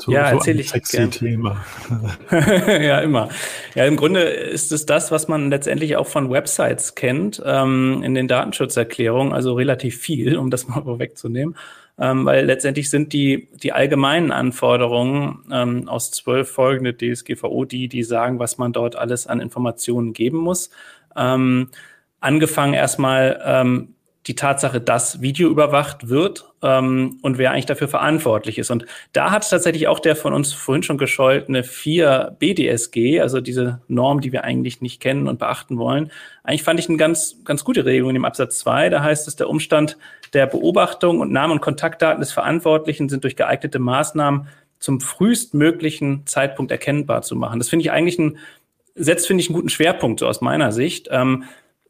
So, ja, so erzähle ich gerne. Thema. Ja, immer. Ja, im Grunde ist es das, was man letztendlich auch von Websites kennt, ähm, in den Datenschutzerklärungen, also relativ viel, um das mal vorwegzunehmen, ähm, weil letztendlich sind die, die allgemeinen Anforderungen ähm, aus zwölf folgende D S G V O, die, die sagen, was man dort alles an Informationen geben muss. Ähm, angefangen erstmal ähm, die Tatsache, dass Video überwacht wird ähm, und wer eigentlich dafür verantwortlich ist. Und da hat tatsächlich auch der von uns vorhin schon gescholtene vier B D S G, also diese Norm, die wir eigentlich nicht kennen und beachten wollen, eigentlich fand ich eine ganz ganz gute Regelung in dem Absatz zwei. Da heißt es, der Umstand der Beobachtung und Namen und Kontaktdaten des Verantwortlichen sind durch geeignete Maßnahmen zum frühestmöglichen Zeitpunkt erkennbar zu machen. Das finde ich eigentlich ein, setzt, finde ich, einen guten Schwerpunkt so aus meiner Sicht, ähm,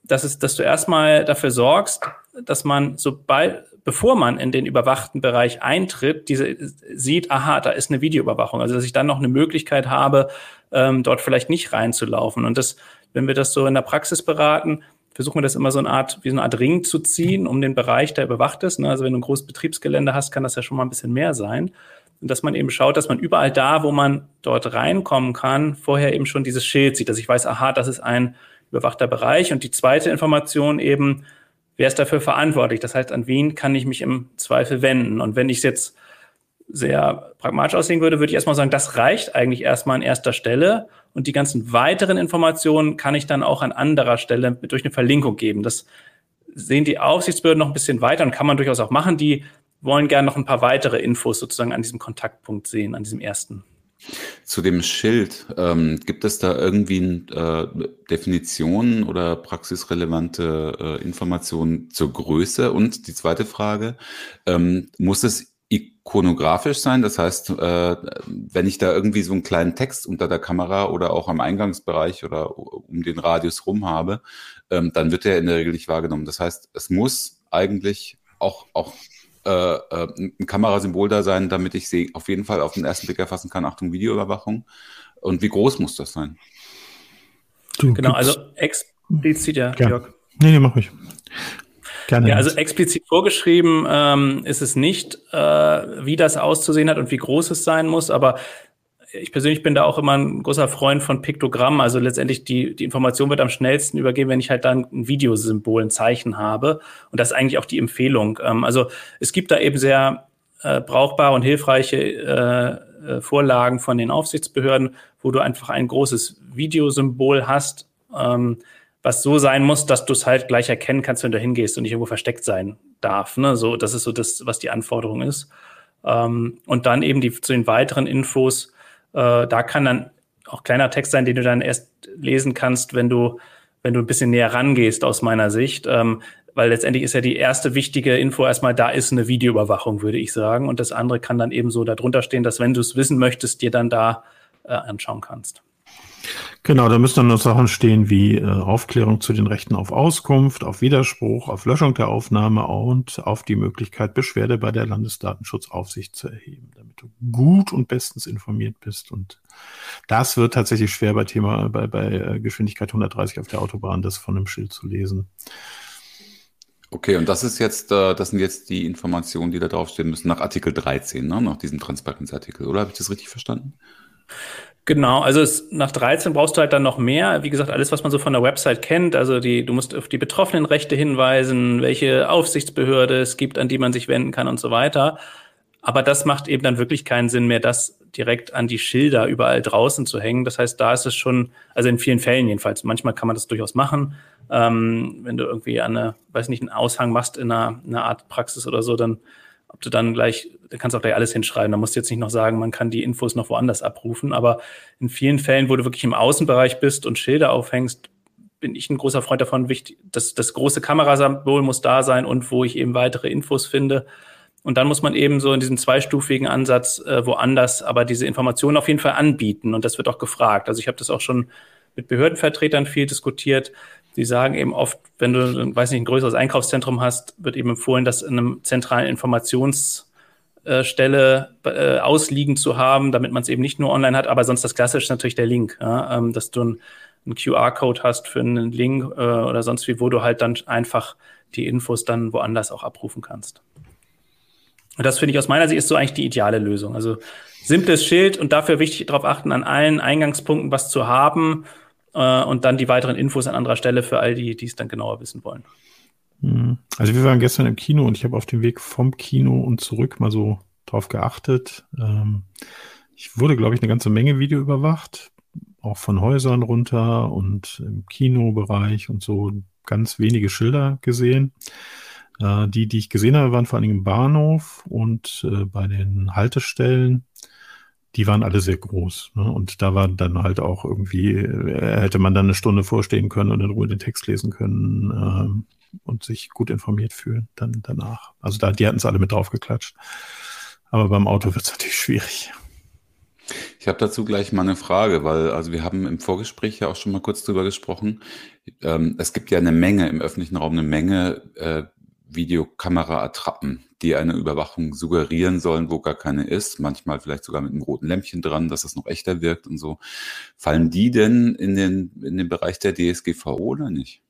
dass, es, dass du erstmal dafür sorgst, dass man, sobald, bevor man in den überwachten Bereich eintritt, diese sieht, aha, da ist eine Videoüberwachung. Also dass ich dann noch eine Möglichkeit habe, ähm, dort vielleicht nicht reinzulaufen. Und das, wenn wir das so in der Praxis beraten, versuchen wir das immer so eine Art, wie so eine Art Ring zu ziehen, um den Bereich, der überwacht ist. Also wenn du ein großes Betriebsgelände hast, kann das ja schon mal ein bisschen mehr sein. Und dass man eben schaut, dass man überall da, wo man dort reinkommen kann, vorher eben schon dieses Schild sieht, dass ich weiß, aha, das ist ein überwachter Bereich. Und die zweite Information eben, wer ist dafür verantwortlich? Das heißt, an wen kann ich mich im Zweifel wenden? Und wenn ich es jetzt sehr pragmatisch aussehen würde, würde ich erstmal sagen, das reicht eigentlich erstmal an erster Stelle. Und die ganzen weiteren Informationen kann ich dann auch an anderer Stelle durch eine Verlinkung geben. Das sehen die Aufsichtsbehörden noch ein bisschen weiter und kann man durchaus auch machen. Die wollen gerne noch ein paar weitere Infos sozusagen an diesem Kontaktpunkt sehen, an diesem ersten. Zu dem Schild, ähm, gibt es da irgendwie äh, Definitionen oder praxisrelevante äh, Informationen zur Größe? Und die zweite Frage, ähm, muss es ikonografisch sein? Das heißt, äh, wenn ich da irgendwie so einen kleinen Text unter der Kamera oder auch am Eingangsbereich oder um den Radius rum habe, ähm, dann wird der in der Regel nicht wahrgenommen. Das heißt, es muss eigentlich auch auch Äh, äh, ein Kamerasymbol da sein, damit ich sie auf jeden Fall auf den ersten Blick erfassen kann. Achtung, Videoüberwachung. Und wie groß muss das sein? Du, genau, also explizit, ja, ja, Jörg. Nee, nee, mach ruhig. Gerne. Ja, also explizit vorgeschrieben ähm, ist es nicht, äh, wie das auszusehen hat und wie groß es sein muss, aber ich persönlich bin da auch immer ein großer Freund von Piktogrammen. Also letztendlich die, die Information wird am schnellsten übergeben, wenn ich halt dann ein Videosymbol, ein Zeichen habe. Und das ist eigentlich auch die Empfehlung. Also es gibt da eben sehr äh, brauchbare und hilfreiche äh, Vorlagen von den Aufsichtsbehörden, wo du einfach ein großes Videosymbol hast, ähm, was so sein muss, dass du es halt gleich erkennen kannst, wenn du hingehst und nicht irgendwo versteckt sein darf. Ne? So, das ist so das, was die Anforderung ist. Ähm, und dann eben die, zu den weiteren Infos, da kann dann auch kleiner Text sein, den du dann erst lesen kannst, wenn du wenn du ein bisschen näher rangehst, aus meiner Sicht. Ähm, weil letztendlich ist ja die erste wichtige Info erstmal, da ist eine Videoüberwachung, würde ich sagen. Und das andere kann dann eben so darunter stehen, dass, wenn du es wissen möchtest, dir dann da äh, anschauen kannst. Genau, da müssen dann noch Sachen stehen wie äh, Aufklärung zu den Rechten auf Auskunft, auf Widerspruch, auf Löschung der Aufnahme und auf die Möglichkeit, Beschwerde bei der Landesdatenschutzaufsicht zu erheben, damit du gut und bestens informiert bist. Und das wird tatsächlich schwer bei Thema bei, bei Geschwindigkeit hundertdreißig auf der Autobahn, das von einem Schild zu lesen. Okay, und das ist jetzt, äh, das sind jetzt die Informationen, die da draufstehen müssen nach Artikel dreizehn, ne? Nach diesem Transparenzartikel, oder? Habe ich das richtig verstanden? Genau, also es, nach dreizehn brauchst du halt dann noch mehr. Wie gesagt, alles, was man so von der Website kennt. Also die, du musst auf die betroffenen Rechte hinweisen, welche Aufsichtsbehörde es gibt, an die man sich wenden kann und so weiter. Aber das macht eben dann wirklich keinen Sinn mehr, das direkt an die Schilder überall draußen zu hängen. Das heißt, da ist es schon, also in vielen Fällen jedenfalls, manchmal kann man das durchaus machen. Ähm, wenn du irgendwie eine, weiß nicht, einen Aushang machst in einer, einer Art Praxis oder so, dann ob du dann gleich, da kannst du auch gleich alles hinschreiben. Da musst du jetzt nicht noch sagen, man kann die Infos noch woanders abrufen. Aber in vielen Fällen, wo du wirklich im Außenbereich bist und Schilder aufhängst, bin ich ein großer Freund davon, wichtig, dass das große Kamerasymbol muss da sein und wo ich eben weitere Infos finde. Und dann muss man eben so in diesem zweistufigen Ansatz äh, woanders aber diese Informationen auf jeden Fall anbieten. Und das wird auch gefragt. Also ich habe das auch schon mit Behördenvertretern viel diskutiert. Die sagen eben oft, wenn du, weiß nicht, ein größeres Einkaufszentrum hast, wird eben empfohlen, das in einem zentralen Informationsstelle äh, ausliegen zu haben, damit man es eben nicht nur online hat, aber sonst das Klassische ist natürlich der Link, ja, ähm, dass du einen, einen Q R-Code hast für einen Link äh, oder sonst wie, wo du halt dann einfach die Infos dann woanders auch abrufen kannst. Und das finde ich aus meiner Sicht ist so eigentlich die ideale Lösung. Also simples Schild und dafür wichtig darauf achten, an allen Eingangspunkten was zu haben, und dann die weiteren Infos an anderer Stelle für all die, die es dann genauer wissen wollen. Also wir waren gestern im Kino und ich habe auf dem Weg vom Kino und zurück mal so drauf geachtet. Ich wurde, glaube ich, eine ganze Menge Video überwacht, auch von Häusern runter und im Kinobereich und so ganz wenige Schilder gesehen. Die, die ich gesehen habe, waren vor allen Dingen im Bahnhof und bei den Haltestellen. Die waren alle sehr groß, ne? Und da war dann halt auch irgendwie, hätte man dann eine Stunde vorstehen können und in Ruhe den Text lesen können ähm, und sich gut informiert fühlen dann danach. Also da, die hatten es alle mit draufgeklatscht. Aber beim Auto wird es natürlich schwierig. Ich habe dazu gleich mal eine Frage, weil also wir haben im Vorgespräch ja auch schon mal kurz drüber gesprochen. Ähm, es gibt ja eine Menge, im öffentlichen Raum eine Menge äh, Videokamera-Attrappen, die eine Überwachung suggerieren sollen, wo gar keine ist, manchmal vielleicht sogar mit einem roten Lämpchen dran, dass es noch echter wirkt und so. Fallen die denn in den, in den Bereich der D S G V O oder nicht?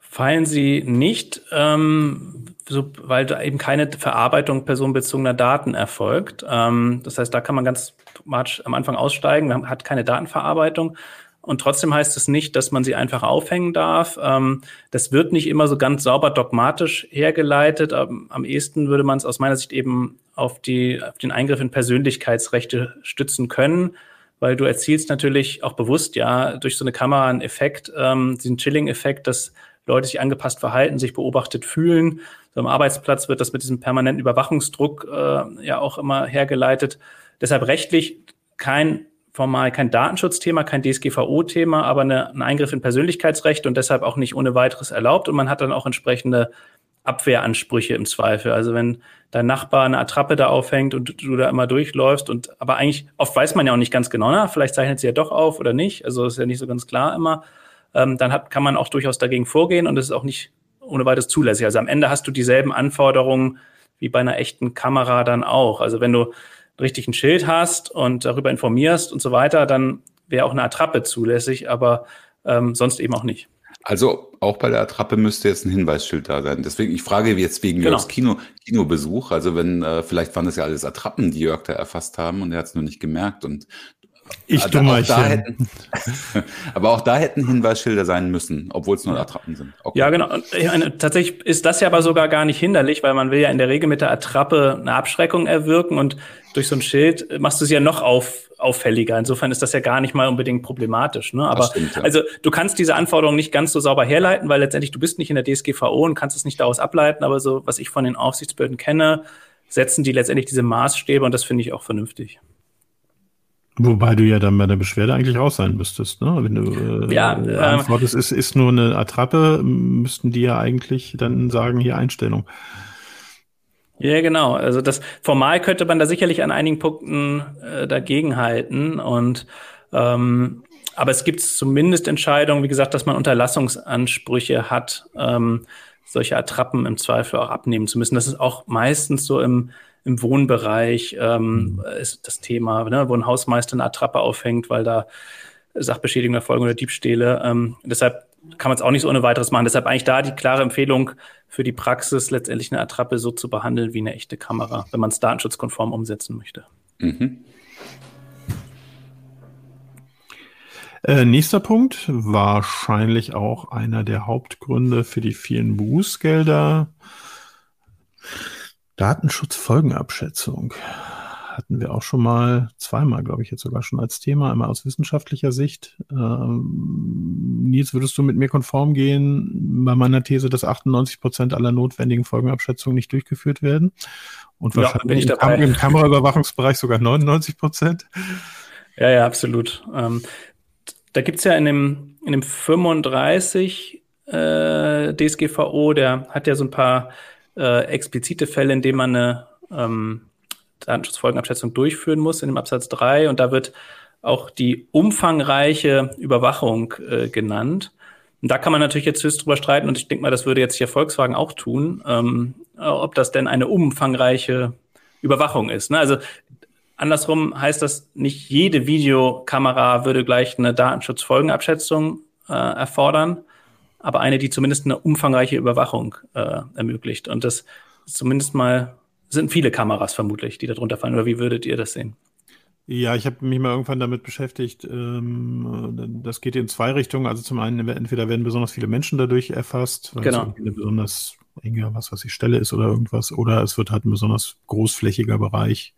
Fallen sie nicht, ähm, so, weil da eben keine Verarbeitung personenbezogener Daten erfolgt. Ähm, das heißt, da kann man ganz automatisch am Anfang aussteigen, man hat keine Datenverarbeitung. Und trotzdem heißt es nicht, dass man sie einfach aufhängen darf. Das wird nicht immer so ganz sauber dogmatisch hergeleitet. Am ehesten würde man es aus meiner Sicht eben auf, die, auf den Eingriff in Persönlichkeitsrechte stützen können, weil du erzielst natürlich auch bewusst ja durch so eine Kamera einen Effekt, diesen Chilling-Effekt, dass Leute sich angepasst verhalten, sich beobachtet fühlen. So am Arbeitsplatz wird das mit diesem permanenten Überwachungsdruck ja auch immer hergeleitet. Deshalb rechtlich kein formal kein Datenschutzthema, kein D S G V O-Thema, aber eine, ein Eingriff in Persönlichkeitsrechte und deshalb auch nicht ohne weiteres erlaubt. Und man hat dann auch entsprechende Abwehransprüche im Zweifel. Also wenn dein Nachbar eine Attrappe da aufhängt und du da immer durchläufst und aber eigentlich, oft weiß man ja auch nicht ganz genau, na, vielleicht zeichnet sie ja doch auf oder nicht, also ist ja nicht so ganz klar immer, ähm, dann hat, kann man auch durchaus dagegen vorgehen und das ist auch nicht ohne weiteres zulässig. Also am Ende hast du dieselben Anforderungen wie bei einer echten Kamera dann auch. Also wenn du richtig ein Schild hast und darüber informierst und so weiter, dann wäre auch eine Attrappe zulässig, aber ähm, sonst eben auch nicht. Also auch bei der Attrappe müsste jetzt ein Hinweisschild da sein. Deswegen, ich frage jetzt wegen Jörgs genau. Kino, Kinobesuch. Also wenn, äh, vielleicht waren das ja alles Attrappen, die Jörg da erfasst haben und er hat es nur nicht gemerkt. Und ich also dummerchen. Auch da hätten, aber auch da hätten Hinweisschilder sein müssen, obwohl es nur Attrappen sind. Okay. Ja, genau. Ich meine, tatsächlich ist das ja aber sogar gar nicht hinderlich, weil man will ja in der Regel mit der Attrappe eine Abschreckung erwirken und durch so ein Schild machst du es ja noch auf, auffälliger. Insofern ist das ja gar nicht mal unbedingt problematisch. Ne? Aber stimmt, ja. Also du kannst diese Anforderungen nicht ganz so sauber herleiten, weil letztendlich du bist nicht in der D S G V O und kannst es nicht daraus ableiten. Aber so, was ich von den Aufsichtsbehörden kenne, setzen die letztendlich diese Maßstäbe und das finde ich auch vernünftig. Wobei du ja dann bei der Beschwerde eigentlich raus sein müsstest, ne? Wenn du äh, ja, antwortest, ähm, ist, ist nur eine Attrappe, müssten die ja eigentlich dann sagen, hier Einstellung. Ja, genau. Also das formal könnte man da sicherlich an einigen Punkten äh, dagegen halten. Und ähm, aber es gibt zumindest Entscheidungen, wie gesagt, dass man Unterlassungsansprüche hat, ähm, solche Attrappen im Zweifel auch abnehmen zu müssen. Das ist auch meistens so im Im Wohnbereich ähm, ist das Thema, ne, wo ein Hausmeister eine Attrappe aufhängt, weil da Sachbeschädigender Folgen oder Diebstähle. Ähm, deshalb kann man es auch nicht so ohne weiteres machen. Deshalb eigentlich da die klare Empfehlung für die Praxis, letztendlich eine Attrappe so zu behandeln wie eine echte Kamera, wenn man es datenschutzkonform umsetzen möchte. Mhm. Äh, nächster Punkt, wahrscheinlich auch einer der Hauptgründe für die vielen Bußgelder. Datenschutzfolgenabschätzung hatten wir auch schon mal, zweimal, glaube ich, jetzt sogar schon als Thema, einmal aus wissenschaftlicher Sicht. Ähm, Nils, würdest du mit mir konform gehen bei meiner These, dass achtundneunzig Prozent aller notwendigen Folgenabschätzungen nicht durchgeführt werden? Und ja, wahrscheinlich bin ich dabei. Im Kameraüberwachungsbereich sogar neunundneunzig Prozent. Ja, ja, absolut. Ähm, da gibt's ja in dem, in dem fünfunddreißig äh, D S G V O, der hat ja so ein paar Äh, explizite Fälle, in denen man eine ähm, Datenschutzfolgenabschätzung durchführen muss, in dem Absatz drei. Und da wird auch die umfangreiche Überwachung äh, genannt. Und da kann man natürlich jetzt höchst drüber streiten. Und ich denke mal, das würde jetzt hier Volkswagen auch tun, ähm, ob das denn eine umfangreiche Überwachung ist. Ne? Also andersrum heißt das, nicht jede Videokamera würde gleich eine Datenschutzfolgenabschätzung äh, erfordern, aber eine, die zumindest eine umfangreiche Überwachung äh, ermöglicht. Und das zumindest mal sind viele Kameras vermutlich, die da drunter fallen. Oder wie würdet ihr das sehen? Ja, ich habe mich mal irgendwann damit beschäftigt, ähm, das geht in zwei Richtungen. Also zum einen, entweder werden besonders viele Menschen dadurch erfasst, weil genau. es eine besonders enge, was weiß ich, Stelle ist oder irgendwas, oder es wird halt ein besonders großflächiger Bereich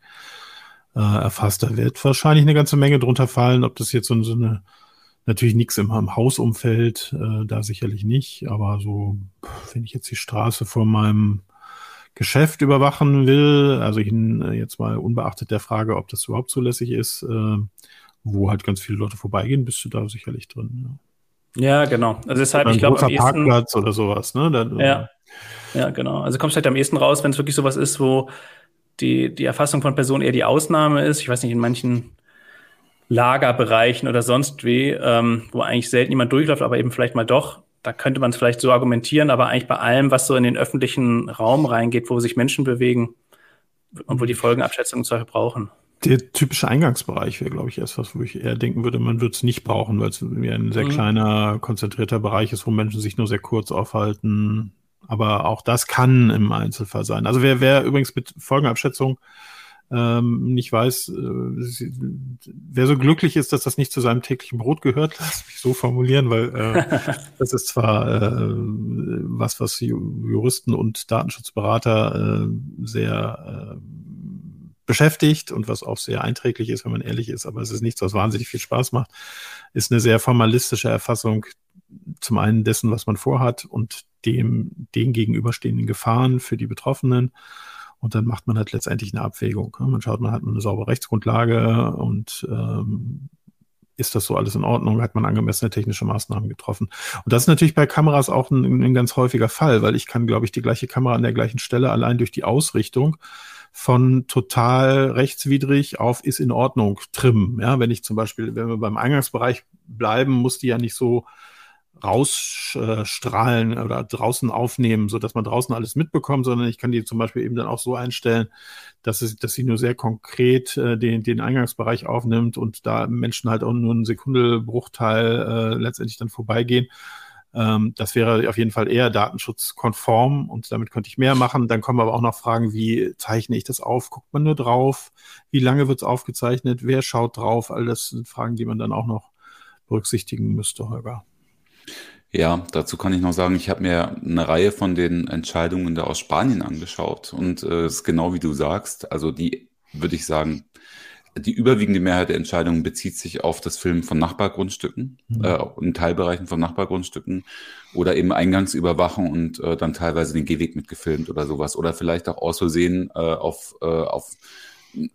äh, erfasst. Da wird wahrscheinlich eine ganze Menge drunter fallen, ob das jetzt so, so eine natürlich nichts im, im Hausumfeld, äh, da sicherlich nicht, aber so, wenn ich jetzt die Straße vor meinem Geschäft überwachen will, also ich, jetzt mal unbeachtet der Frage, ob das überhaupt zulässig ist, äh, wo halt ganz viele Leute vorbeigehen, bist du da sicherlich drin. Ja, ja genau. Also deshalb, ich glaube, am ehesten Parkplatz oder sowas, ne? Da, ja. Äh, ja, genau. Also kommst du halt am ehesten raus, wenn es wirklich sowas ist, wo die, die Erfassung von Personen eher die Ausnahme ist. Ich weiß nicht, in manchen Lagerbereichen oder sonst wie, ähm, wo eigentlich selten jemand durchläuft, aber eben vielleicht mal doch. Da könnte man es vielleicht so argumentieren, aber eigentlich bei allem, was so in den öffentlichen Raum reingeht, wo sich Menschen bewegen und wo die Folgenabschätzungen solche brauchen. Der typische Eingangsbereich wäre, glaube ich, erst was, wo ich eher denken würde, man würde es nicht brauchen, weil es ein sehr mhm. kleiner, konzentrierter Bereich ist, wo Menschen sich nur sehr kurz aufhalten. Aber auch das kann im Einzelfall sein. Also wer, wer übrigens mit Folgenabschätzung Ähm, nicht weiß, äh, wer so glücklich ist, dass das nicht zu seinem täglichen Brot gehört, lass mich so formulieren, weil äh, das ist zwar äh, was, was Juristen und Datenschutzberater äh, sehr äh, beschäftigt und was auch sehr einträglich ist, wenn man ehrlich ist, aber es ist nichts, was wahnsinnig viel Spaß macht, ist eine sehr formalistische Erfassung zum einen dessen, was man vorhat und dem den gegenüberstehenden Gefahren für die Betroffenen. Und dann macht man halt letztendlich eine Abwägung. Man schaut, man hat eine saubere Rechtsgrundlage und ähm, ist das so alles in Ordnung? Hat man angemessene technische Maßnahmen getroffen? Und das ist natürlich bei Kameras auch ein, ein ganz häufiger Fall, weil ich kann, glaube ich, die gleiche Kamera an der gleichen Stelle allein durch die Ausrichtung von total rechtswidrig auf ist in Ordnung trimmen. Ja, wenn ich zum Beispiel, wenn wir beim Eingangsbereich bleiben, muss die ja nicht so rausstrahlen äh, oder draußen aufnehmen, sodass man draußen alles mitbekommt, sondern ich kann die zum Beispiel eben dann auch so einstellen, dass es, dass sie nur sehr konkret äh, den, den Eingangsbereich aufnimmt und da Menschen halt auch nur einen Sekundenbruchteil äh, letztendlich dann vorbeigehen. Ähm, das wäre auf jeden Fall eher datenschutzkonform und damit könnte ich mehr machen. Dann kommen aber auch noch Fragen, wie zeichne ich das auf? Guckt man nur drauf? Wie lange wird es aufgezeichnet? Wer schaut drauf? All das sind Fragen, die man dann auch noch berücksichtigen müsste, Holger. Ja, dazu kann ich noch sagen, ich habe mir eine Reihe von den Entscheidungen da aus Spanien angeschaut und es äh, ist genau wie du sagst, also die, würde ich sagen, die überwiegende Mehrheit der Entscheidungen bezieht sich auf das Filmen von Nachbargrundstücken, mhm. äh, in Teilbereichen von Nachbargrundstücken oder eben Eingangsüberwachung und äh, dann teilweise den Gehweg mitgefilmt oder sowas oder vielleicht auch aus Versehen äh, auf, äh, auf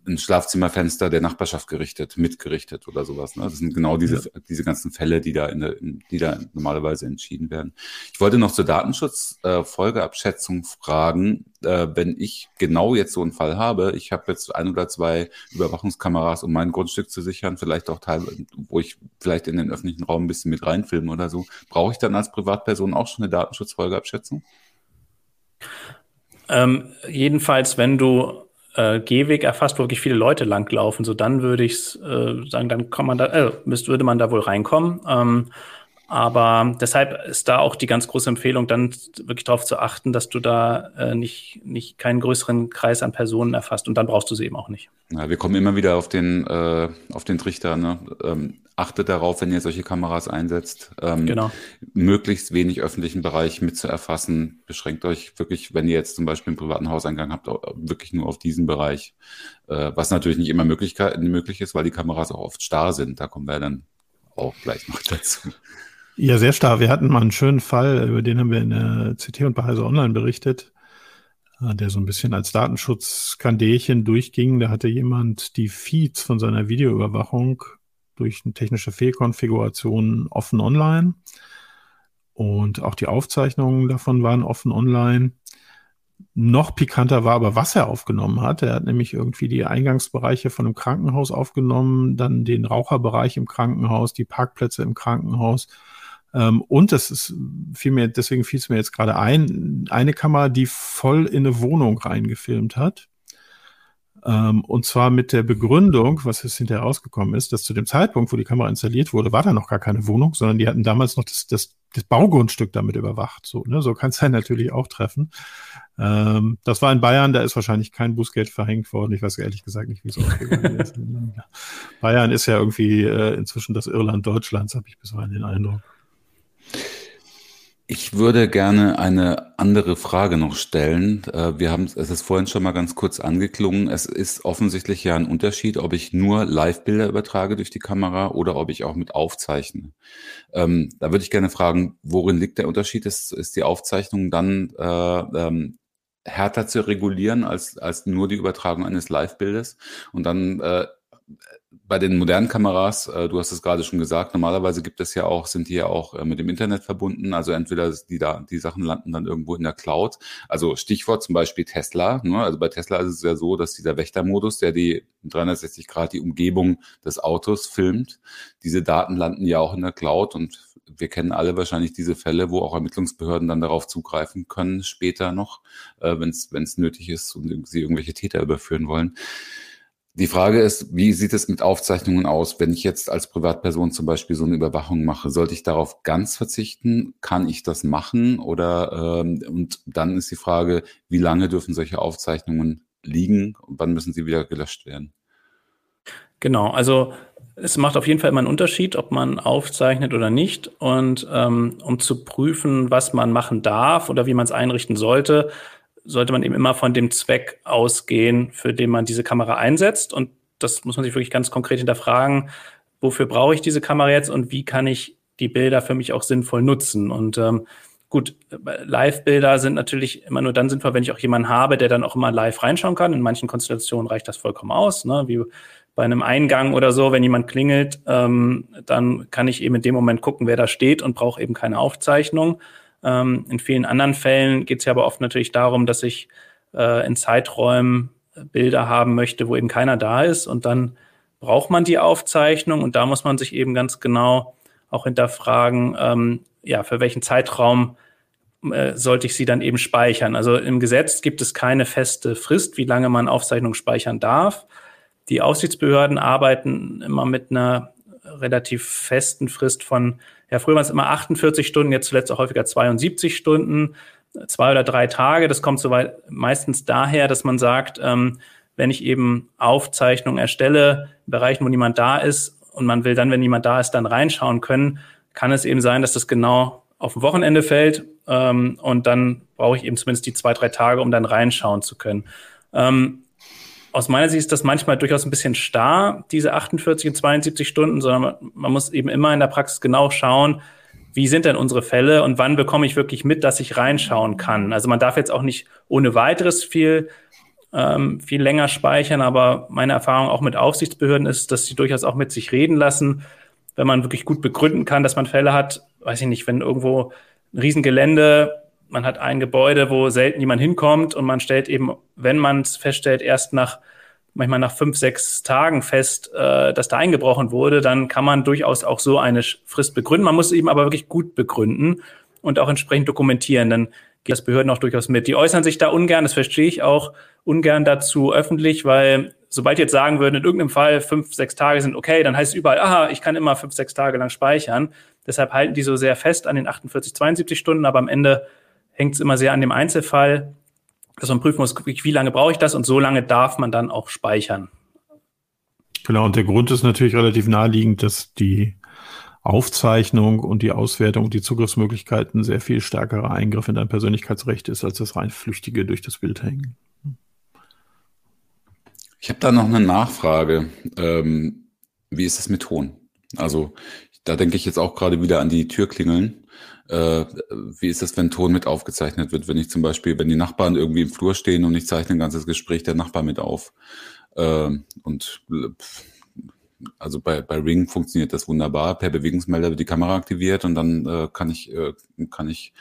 ein Schlafzimmerfenster der Nachbarschaft gerichtet, mitgerichtet oder sowas. Ne? Das sind genau diese, ja. diese ganzen Fälle, die da, in der, in, die da normalerweise entschieden werden. Ich wollte noch zur Datenschutz-Folgeabschätzung äh, fragen, äh, wenn ich genau jetzt so einen Fall habe, ich habe jetzt ein oder zwei Überwachungskameras, um mein Grundstück zu sichern, vielleicht auch Teil, wo ich vielleicht in den öffentlichen Raum ein bisschen mit reinfilme oder so, brauche ich dann als Privatperson auch schon eine Datenschutz-Folgeabschätzung? Ähm, jedenfalls, wenn du Gehweg erfasst, wo wirklich viele Leute langlaufen, so dann würde ich äh, sagen, dann kann man da, äh, müsste, würde man da wohl reinkommen. Ähm, aber deshalb ist da auch die ganz große Empfehlung, dann wirklich darauf zu achten, dass du da äh, nicht, nicht keinen größeren Kreis an Personen erfasst und dann brauchst du sie eben auch nicht. Ja, wir kommen immer wieder auf den, äh, auf den Trichter, ne? Ähm, achtet darauf, wenn ihr solche Kameras einsetzt, ähm, genau. möglichst wenig öffentlichen Bereich mit zu erfassen. Beschränkt euch wirklich, wenn ihr jetzt zum Beispiel einen privaten Hauseingang habt, wirklich nur auf diesen Bereich, äh, was natürlich nicht immer möglich, möglich ist, weil die Kameras auch oft starr sind. Da kommen wir dann auch gleich noch dazu. Ja, sehr starr. Wir hatten mal einen schönen Fall, über den haben wir in der C T und bei Heise Online berichtet, der so ein bisschen als Datenschutzkandelchen durchging. Da hatte jemand die Feeds von seiner Videoüberwachung durch eine technische Fehlkonfiguration offen online und auch die Aufzeichnungen davon waren offen online. Noch pikanter war aber, was er aufgenommen hat. Er hat nämlich irgendwie die Eingangsbereiche von einem Krankenhaus aufgenommen, dann den Raucherbereich im Krankenhaus, die Parkplätze im Krankenhaus. Und das ist vielmehr, deswegen fiel es mir jetzt gerade ein, eine Kamera, die voll in eine Wohnung reingefilmt hat. Und zwar mit der Begründung, was jetzt hinterher rausgekommen ist, dass zu dem Zeitpunkt, wo die Kamera installiert wurde, war da noch gar keine Wohnung, sondern die hatten damals noch das, das, das Baugrundstück damit überwacht. So, ne? So kann es einen natürlich auch treffen. Ähm, das war in Bayern, da ist wahrscheinlich kein Bußgeld verhängt worden. Ich weiß ehrlich gesagt nicht, wie es ausgegangen ist. Bayern ist ja irgendwie äh, inzwischen das Irland Deutschlands, habe ich bisweilen den Eindruck. Ich würde gerne eine andere Frage noch stellen. Wir haben, es ist vorhin schon mal ganz kurz angeklungen. Es ist offensichtlich ja ein Unterschied, ob ich nur Live-Bilder übertrage durch die Kamera oder ob ich auch mit aufzeichne. Ähm, da würde ich gerne fragen, worin liegt der Unterschied? Ist, ist die Aufzeichnung dann äh, ähm, härter zu regulieren als, als nur die Übertragung eines Live-Bildes? Und dann äh, bei den modernen Kameras, äh, du hast es gerade schon gesagt, normalerweise gibt es ja auch, sind die ja auch äh, mit dem Internet verbunden. Also entweder die da, die Sachen landen dann irgendwo in der Cloud. Also Stichwort zum Beispiel Tesla. Ne? Also bei Tesla ist es ja so, dass dieser Wächtermodus, der die dreihundertsechzig Grad die Umgebung des Autos filmt, diese Daten landen ja auch in der Cloud und wir kennen alle wahrscheinlich diese Fälle, wo auch Ermittlungsbehörden dann darauf zugreifen können, später noch, äh, wenn es nötig ist und sie irgendwelche Täter überführen wollen. Die Frage ist, wie sieht es mit Aufzeichnungen aus, wenn ich jetzt als Privatperson zum Beispiel so eine Überwachung mache? Sollte ich darauf ganz verzichten? Kann ich das machen? Oder ähm, und dann ist die Frage, wie lange dürfen solche Aufzeichnungen liegen und wann müssen sie wieder gelöscht werden? Genau, also es macht auf jeden Fall immer einen Unterschied, ob man aufzeichnet oder nicht. Und ähm, um zu prüfen, was man machen darf oder wie man es einrichten sollte, sollte man eben immer von dem Zweck ausgehen, für den man diese Kamera einsetzt. Und das muss man sich wirklich ganz konkret hinterfragen, wofür brauche ich diese Kamera jetzt und wie kann ich die Bilder für mich auch sinnvoll nutzen? Und ähm, Gut, Live-Bilder sind natürlich immer nur dann sinnvoll, wenn ich auch jemanden habe, der dann auch immer live reinschauen kann. In manchen Konstellationen reicht das vollkommen aus, ne? Wie bei einem Eingang oder so, wenn jemand klingelt, ähm, dann kann ich eben in dem Moment gucken, wer da steht und brauche eben keine Aufzeichnung. Ähm, in vielen anderen Fällen geht es ja aber oft natürlich darum, dass ich äh, in Zeiträumen Bilder haben möchte, wo eben keiner da ist. Und dann braucht man die Aufzeichnung und da muss man sich eben ganz genau auch hinterfragen, ähm, ja, für welchen Zeitraum äh, sollte ich sie dann eben speichern? Also im Gesetz gibt es keine feste Frist, wie lange man Aufzeichnungen speichern darf. Die Aufsichtsbehörden arbeiten immer mit einer relativ festen Frist von, ja, früher waren es immer achtundvierzig Stunden, jetzt zuletzt auch häufiger zweiundsiebzig Stunden, zwei oder drei Tage. Das kommt soweit meistens daher, dass man sagt, ähm, wenn ich eben Aufzeichnungen erstelle, in Bereichen, wo niemand da ist und man will dann, wenn niemand da ist, dann reinschauen können, kann es eben sein, dass das genau auf ein Wochenende fällt ähm, und dann brauche ich eben zumindest die zwei, drei Tage, um dann reinschauen zu können. Ähm, aus meiner Sicht ist das manchmal durchaus ein bisschen starr, diese achtundvierzig und zweiundsiebzig Stunden, sondern man, man muss eben immer in der Praxis genau schauen, wie sind denn unsere Fälle und wann bekomme ich wirklich mit, dass ich reinschauen kann. Also man darf jetzt auch nicht ohne weiteres viel, ähm, viel länger speichern, aber meine Erfahrung auch mit Aufsichtsbehörden ist, dass sie durchaus auch mit sich reden lassen, wenn man wirklich gut begründen kann, dass man Fälle hat, weiß ich nicht, wenn irgendwo ein Riesengelände, man hat ein Gebäude, wo selten jemand hinkommt und man stellt eben, wenn man es feststellt, erst nach, manchmal nach fünf, sechs Tagen fest, äh, dass da eingebrochen wurde, dann kann man durchaus auch so eine Frist begründen. Man muss eben aber wirklich gut begründen und auch entsprechend dokumentieren, dann geht das Behörden auch durchaus mit. Die äußern sich da ungern, das verstehe ich auch, ungern dazu öffentlich, weil sobald jetzt sagen würden, in irgendeinem Fall fünf, sechs Tage sind okay, dann heißt es überall, aha, ich kann immer fünf, sechs Tage lang speichern. Deshalb halten die so sehr fest an den achtundvierzig, zweiundsiebzig Stunden, aber am Ende hängt es immer sehr an dem Einzelfall, dass man prüfen muss, wie lange brauche ich das und so lange darf man dann auch speichern. Genau, und der Grund ist natürlich relativ naheliegend, dass die Aufzeichnung und die Auswertung und die Zugriffsmöglichkeiten sehr viel stärkerer Eingriff in dein Persönlichkeitsrecht ist, als das rein flüchtige durch das Bild hängen. Ich habe da noch eine Nachfrage. Ähm, wie ist das mit Ton? Also da denke ich jetzt auch gerade wieder an die Türklingeln. Äh, wie ist das, wenn Ton mit aufgezeichnet wird? Wenn ich zum Beispiel, wenn die Nachbarn irgendwie im Flur stehen und ich zeichne ein ganzes Gespräch der Nachbarn mit auf. Äh, und also bei, bei Ring funktioniert das wunderbar. Per Bewegungsmelder wird die Kamera aktiviert und dann äh, kann ich äh, kann ich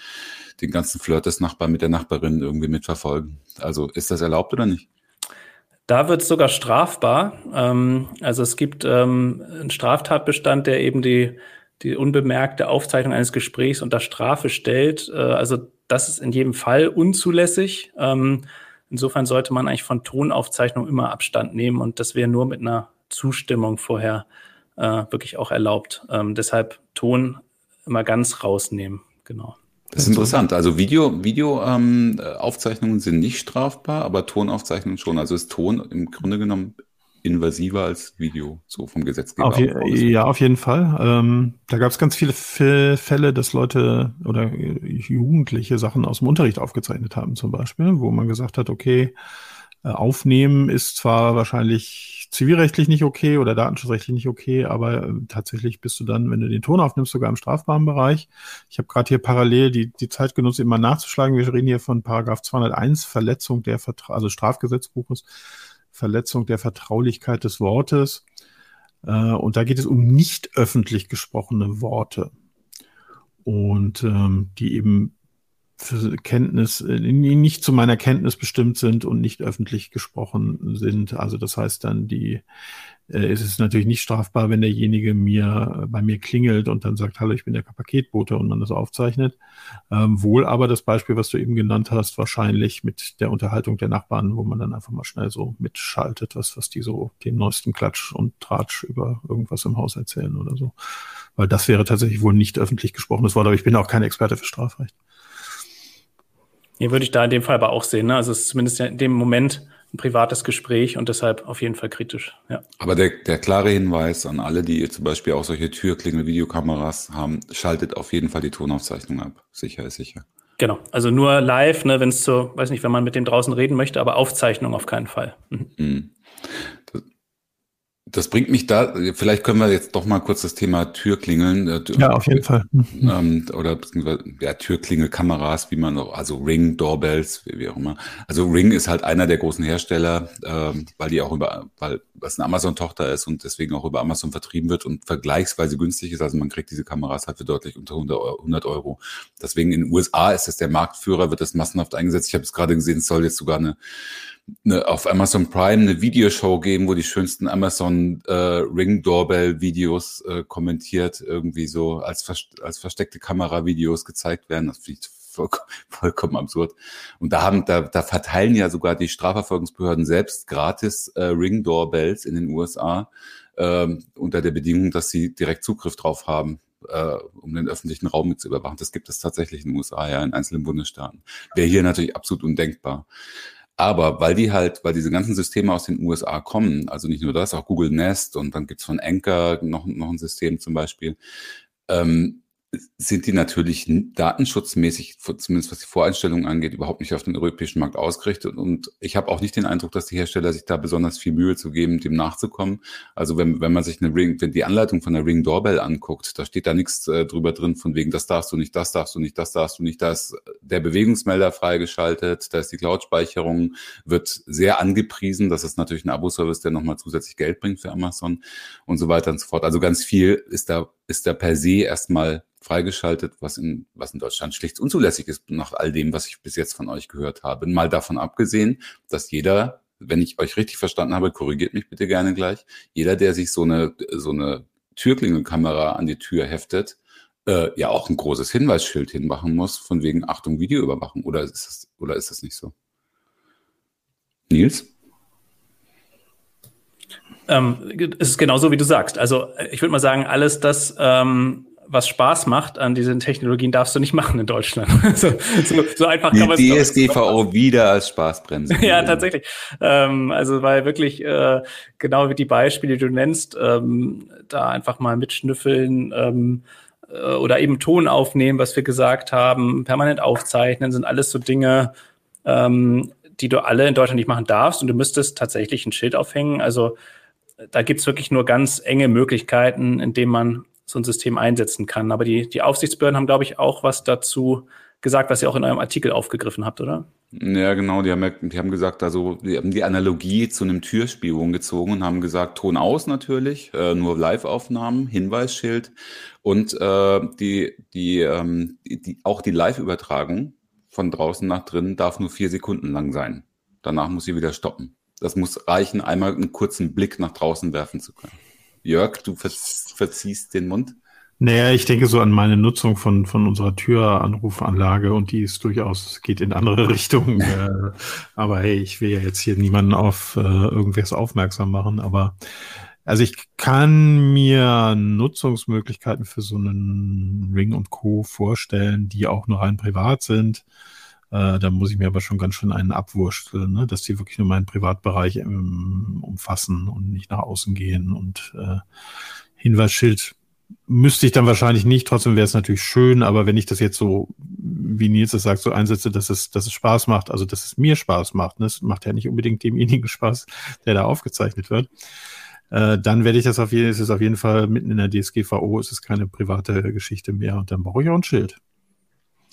den ganzen Flirt des Nachbarn mit der Nachbarin irgendwie mitverfolgen. Also ist das erlaubt oder nicht? Da wird es sogar strafbar. Ähm, also es gibt ähm, einen Straftatbestand, der eben die, die unbemerkte Aufzeichnung eines Gesprächs unter Strafe stellt. Äh, also das ist in jedem Fall unzulässig. Ähm, insofern sollte man eigentlich von Tonaufzeichnung immer Abstand nehmen und das wäre nur mit einer Zustimmung vorher äh, wirklich auch erlaubt. Ähm, deshalb Ton immer ganz rausnehmen, genau. Das ist interessant. Also Video, Video, ähm, Aufzeichnungen sind nicht strafbar, aber Tonaufzeichnungen schon. Also ist Ton im Grunde genommen invasiver als Video, so vom Gesetzgeber. Auf je, ja, auf jeden Fall. Ähm, da gab es ganz viele Fälle, dass Leute oder Jugendliche Sachen aus dem Unterricht aufgezeichnet haben zum Beispiel, wo man gesagt hat, okay, aufnehmen ist zwar wahrscheinlich zivilrechtlich nicht okay oder datenschutzrechtlich nicht okay, aber tatsächlich bist du dann, wenn du den Ton aufnimmst, sogar im strafbaren Bereich. Ich habe gerade hier parallel die, die Zeit genutzt, eben mal nachzuschlagen. Wir reden hier von Paragraph zweihunderteins, Verletzung der Vertra- also Strafgesetzbuches, Verletzung der Vertraulichkeit des Wortes. Und da geht es um nicht öffentlich gesprochene Worte. Und ähm, die eben für Kenntnis, nicht zu meiner Kenntnis bestimmt sind und nicht öffentlich gesprochen sind. Also das heißt dann, die äh, es ist natürlich nicht strafbar, wenn derjenige mir bei mir klingelt und dann sagt, hallo, ich bin der Paketbote und man das aufzeichnet. Ähm, wohl aber das Beispiel, was du eben genannt hast, wahrscheinlich mit der Unterhaltung der Nachbarn, wo man dann einfach mal schnell so mitschaltet, was, was die so den neuesten Klatsch und Tratsch über irgendwas im Haus erzählen oder so. Weil das wäre tatsächlich wohl nicht öffentlich gesprochenes Wort, aber ich bin auch kein Experte für Strafrecht. Hier würde ich da in dem Fall aber auch sehen, ne? Also es ist zumindest in dem Moment ein privates Gespräch und deshalb auf jeden Fall kritisch. Ja. Aber der, der klare Hinweis an alle, die zum Beispiel auch solche Türklingel-Videokameras haben, schaltet auf jeden Fall die Tonaufzeichnung ab. Sicher ist sicher. Genau, also nur live, ne, wenn es so, weiß nicht, wenn man mit dem draußen reden möchte, aber Aufzeichnung auf keinen Fall. Mhm. Mhm. Das, Das bringt mich da, vielleicht können wir jetzt doch mal kurz das Thema Türklingeln. Äh, Tür- ja, auf jeden äh, Fall. Mhm. Ähm, oder beziehungsweise ja, Türklingelkameras, wie man auch, also Ring, Doorbells, wie, wie auch immer. Also Ring ist halt einer der großen Hersteller, ähm, weil die auch über, weil das eine Amazon-Tochter ist und deswegen auch über Amazon vertrieben wird und vergleichsweise günstig ist. Also man kriegt diese Kameras halt für deutlich unter hundert Euro. Deswegen in den U S A ist es der Marktführer, wird das massenhaft eingesetzt. Ich habe es gerade gesehen, es soll jetzt sogar eine Eine, auf Amazon Prime eine Videoshow geben, wo die schönsten Amazon äh, Ring Doorbell Videos äh, kommentiert, irgendwie so als vers- als versteckte Kamera Videos gezeigt werden. Das finde ich vollkommen, vollkommen absurd. Und da haben da da verteilen ja sogar die Strafverfolgungsbehörden selbst gratis äh, Ring Doorbells in den U S A äh, unter der Bedingung, dass sie direkt Zugriff drauf haben, äh, um den öffentlichen Raum mit zu überwachen. Das gibt es tatsächlich in den U S A, ja, in einzelnen Bundesstaaten. Wäre hier natürlich absolut undenkbar. Aber weil die halt, weil diese ganzen Systeme aus den U S A kommen, also nicht nur das, auch Google Nest und dann gibt's von Anchor noch, noch ein System zum Beispiel, ähm, sind die natürlich datenschutzmäßig, zumindest was die Voreinstellungen angeht, überhaupt nicht auf den europäischen Markt ausgerichtet. Und ich habe auch nicht den Eindruck, dass die Hersteller sich da besonders viel Mühe zu geben, dem nachzukommen. Also wenn wenn man sich eine Ring, wenn die Anleitung von der Ring Doorbell anguckt, da steht da nichts äh, drüber drin von wegen, das darfst du nicht, das darfst du nicht, das darfst du nicht. Da ist der Bewegungsmelder freigeschaltet, da ist die Cloud-Speicherung, wird sehr angepriesen. Das ist natürlich ein Abo-Service, der nochmal zusätzlich Geld bringt für Amazon und so weiter und so fort. Also ganz viel ist da ist da per se erstmal freigeschaltet, was in, was in Deutschland schlicht unzulässig ist, nach all dem, was ich bis jetzt von euch gehört habe. Mal davon abgesehen, dass jeder, wenn ich euch richtig verstanden habe, korrigiert mich bitte gerne gleich, jeder, der sich so eine, so eine Türklingelkamera an die Tür heftet, äh, ja auch ein großes Hinweisschild hinmachen muss, von wegen Achtung, Videoüberwachung. Oder ist das, oder ist das nicht so? Nils? Ähm, es ist genauso, wie du sagst. Also ich würde mal sagen, alles das, ähm, was Spaß macht an diesen Technologien, darfst du nicht machen in Deutschland. so, so, so einfach kann man es nicht. Die D S G V O wieder als Spaßbremse. Ja, tatsächlich. Ähm, also weil wirklich äh, genau wie die Beispiele, die du nennst, ähm, da einfach mal mitschnüffeln ähm, äh, oder eben Ton aufnehmen, was wir gesagt haben, permanent aufzeichnen, sind alles so Dinge, ähm, die du alle in Deutschland nicht machen darfst. Und du müsstest tatsächlich ein Schild aufhängen. Also da gibt's wirklich nur ganz enge Möglichkeiten, indem man so ein System einsetzen kann. Aber die, die Aufsichtsbehörden haben, glaube ich, auch was dazu gesagt, was ihr auch in eurem Artikel aufgegriffen habt, oder? Ja, genau. Die haben, ja, die haben gesagt, also die haben die Analogie zu einem Türspion gezogen und haben gesagt, Ton aus natürlich, äh, nur Live-Aufnahmen, Hinweisschild und äh, die, die, ähm, die, die auch die Live-Übertragung von draußen nach drinnen darf nur vier Sekunden lang sein. Danach muss sie wieder stoppen. Das muss reichen, einmal einen kurzen Blick nach draußen werfen zu können. Jörg, du verziehst den Mund? Naja, ich denke so an meine Nutzung von, von unserer Türanrufanlage und die ist durchaus, geht in andere Richtungen. äh, aber hey, ich will ja jetzt hier niemanden auf äh, irgendwas aufmerksam machen, aber also ich kann mir Nutzungsmöglichkeiten für so einen Ring und Co. vorstellen, die auch nur rein privat sind. Äh, da muss ich mir aber schon ganz schön einen abwurschteln, ne? Dass die wirklich nur meinen Privatbereich ähm, umfassen und nicht nach außen gehen. Und äh, Hinweisschild müsste ich dann wahrscheinlich nicht. Trotzdem wäre es natürlich schön. Aber wenn ich das jetzt so, wie Nils das sagt, so einsetze, dass es, dass es Spaß macht, also dass es mir Spaß macht, ne? Es macht ja nicht unbedingt demjenigen Spaß, der da aufgezeichnet wird. Äh, dann werde ich das auf jeden, ist es auf jeden Fall mitten in der D S G V O, ist es keine private Geschichte mehr. Und dann brauche ich auch ein Schild.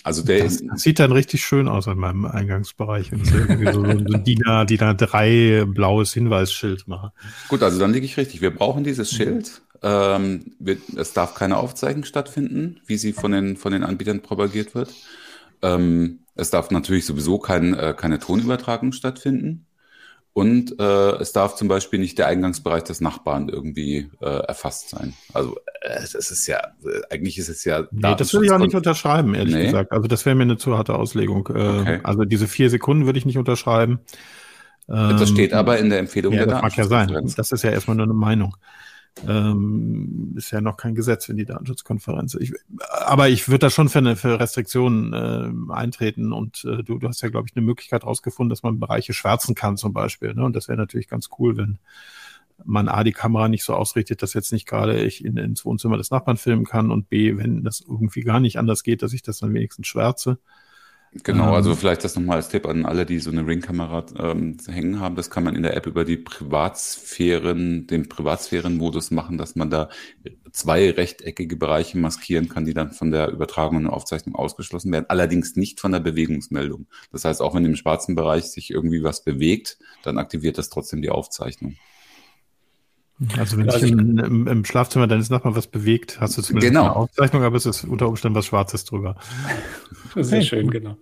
Also der das, das sieht dann richtig schön aus an meinem Eingangsbereich. Und so ein so D I N A drei blaues Hinweisschild mache. Gut, also dann liege ich richtig. Wir brauchen dieses Schild. Ähm, wir, es darf keine Aufzeichnung stattfinden, wie sie von den, von den Anbietern propagiert wird. Ähm, es darf natürlich sowieso kein, äh, keine Tonübertragung stattfinden. Und äh, es darf zum Beispiel nicht der Eingangsbereich des Nachbarn irgendwie äh, erfasst sein. Also äh, das ist ja, äh, eigentlich ist es ja... Nee, das würde ich auch nicht unterschreiben, ehrlich nee. gesagt. Also das wäre mir eine zu harte Auslegung. Äh, okay. Also diese vier Sekunden würde ich nicht unterschreiben. Ähm, das steht aber in der Empfehlung ja, der Datenschutz. Das mag ja sein. Das ist ja erstmal nur eine Meinung. Ähm, ist ja noch kein Gesetz in die Datenschutzkonferenz. Ich, aber ich würde da schon für, eine, für Restriktionen äh, eintreten und äh, du, du hast ja, glaube ich, eine Möglichkeit rausgefunden, dass man Bereiche schwärzen kann zum Beispiel. Ne? Und das wäre natürlich ganz cool, wenn man A, die Kamera nicht so ausrichtet, dass jetzt nicht gerade ich in, ins Wohnzimmer des Nachbarn filmen kann und B, wenn das irgendwie gar nicht anders geht, dass ich das dann wenigstens schwärze. Genau, also vielleicht das nochmal als Tipp an alle, die so eine Ring-Kamera ähm, hängen haben. Das kann man in der App über die Privatsphären, den Privatsphären-Modus machen, dass man da zwei rechteckige Bereiche maskieren kann, die dann von der Übertragung und Aufzeichnung ausgeschlossen werden. Allerdings nicht von der Bewegungsmeldung. Das heißt, auch wenn im schwarzen Bereich sich irgendwie was bewegt, dann aktiviert das trotzdem die Aufzeichnung. Also wenn sich im, im Schlafzimmer deines Nachbarn was bewegt, hast du zumindest genau. eine Aufzeichnung, aber es ist unter Umständen was Schwarzes drüber. Sehr hey. schön, genau.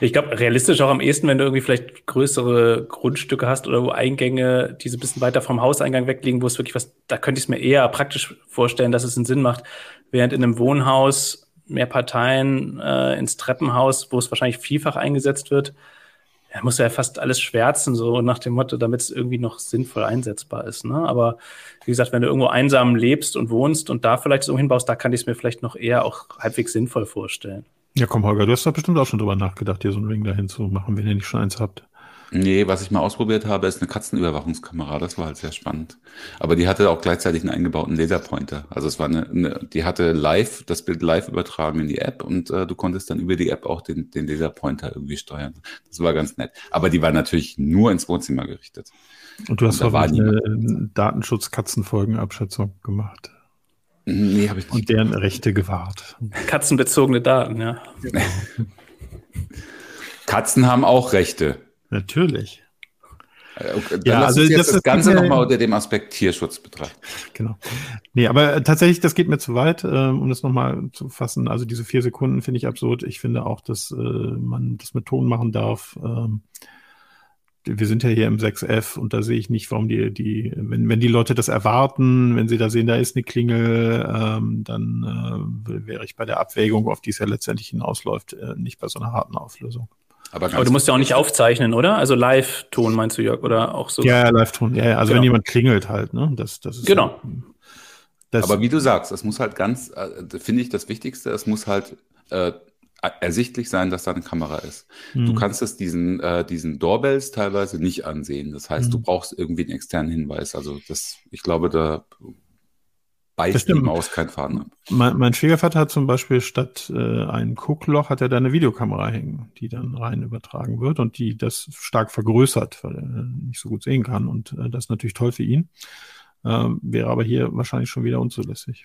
Ich glaube, realistisch auch am ehesten, wenn du irgendwie vielleicht größere Grundstücke hast oder wo Eingänge, die so ein bisschen weiter vom Hauseingang wegliegen, wo es wirklich was, da könnte ich es mir eher praktisch vorstellen, dass es einen Sinn macht, während in einem Wohnhaus mehr Parteien äh, ins Treppenhaus, wo es wahrscheinlich vielfach eingesetzt wird, da musst du ja fast alles schwärzen, so nach dem Motto, damit es irgendwie noch sinnvoll einsetzbar ist. Ne? Aber wie gesagt, wenn du irgendwo einsam lebst und wohnst und da vielleicht so hinbaust, da kann ich es mir vielleicht noch eher auch halbwegs sinnvoll vorstellen. Ja komm, Holger, du hast da bestimmt auch schon drüber nachgedacht, hier so einen Ring dahin zu machen, wenn ihr nicht schon eins habt. Nee, was ich mal ausprobiert habe, ist eine Katzenüberwachungskamera. Das war halt sehr spannend. Aber die hatte auch gleichzeitig einen eingebauten Laserpointer. Also es war eine, eine die hatte live, das Bild live übertragen in die App und äh, du konntest dann über die App auch den, den Laserpointer irgendwie steuern. Das war ganz nett. Aber die war natürlich nur ins Wohnzimmer gerichtet. Und du hast auch eine Datenschutz-Katzenfolgenabschätzung gemacht. Nee, habe ich nicht. Und deren Rechte gewahrt. Katzenbezogene Daten, ja. Katzen haben auch Rechte. Natürlich. Okay, dann ja, lass also uns jetzt das, das Ganze ja, nochmal unter dem Aspekt Tierschutz betrachten. Genau. Nee, aber tatsächlich, das geht mir zu weit, äh, um das nochmal zu fassen. Also diese vier Sekunden finde ich absurd. Ich finde auch, dass äh, man das mit Ton machen darf. Ähm, wir sind ja hier im sechs F und da sehe ich nicht, warum die, die, wenn, wenn die Leute das erwarten, wenn sie da sehen, da ist eine Klingel, ähm, dann äh, wäre ich bei der Abwägung, auf die es ja letztendlich hinausläuft, äh, nicht bei so einer harten Auflösung. Aber, aber du musst ja auch nicht aufzeichnen, oder? Also Live-Ton meinst du, Jörg, oder auch so? Ja, ja Live-Ton. Ja, ja. Also genau. Wenn jemand klingelt halt, ne? Das, das ist genau. Ja, das aber wie du sagst, es muss halt ganz, finde ich das Wichtigste, es muss halt äh, ersichtlich sein, dass da eine Kamera ist. Mhm. Du kannst es diesen äh, diesen Doorbells teilweise nicht ansehen. Das heißt, mhm. du brauchst irgendwie einen externen Hinweis. Also das, ich glaube, da beißt die Maus keinen Faden ab. Mein, mein Schwiegervater hat zum Beispiel statt äh, einem Guckloch hat er da eine Videokamera hängen, die dann rein übertragen wird und die das stark vergrößert, weil er nicht so gut sehen kann. Und äh, das ist natürlich toll für ihn. Ähm, wäre aber hier wahrscheinlich schon wieder unzulässig.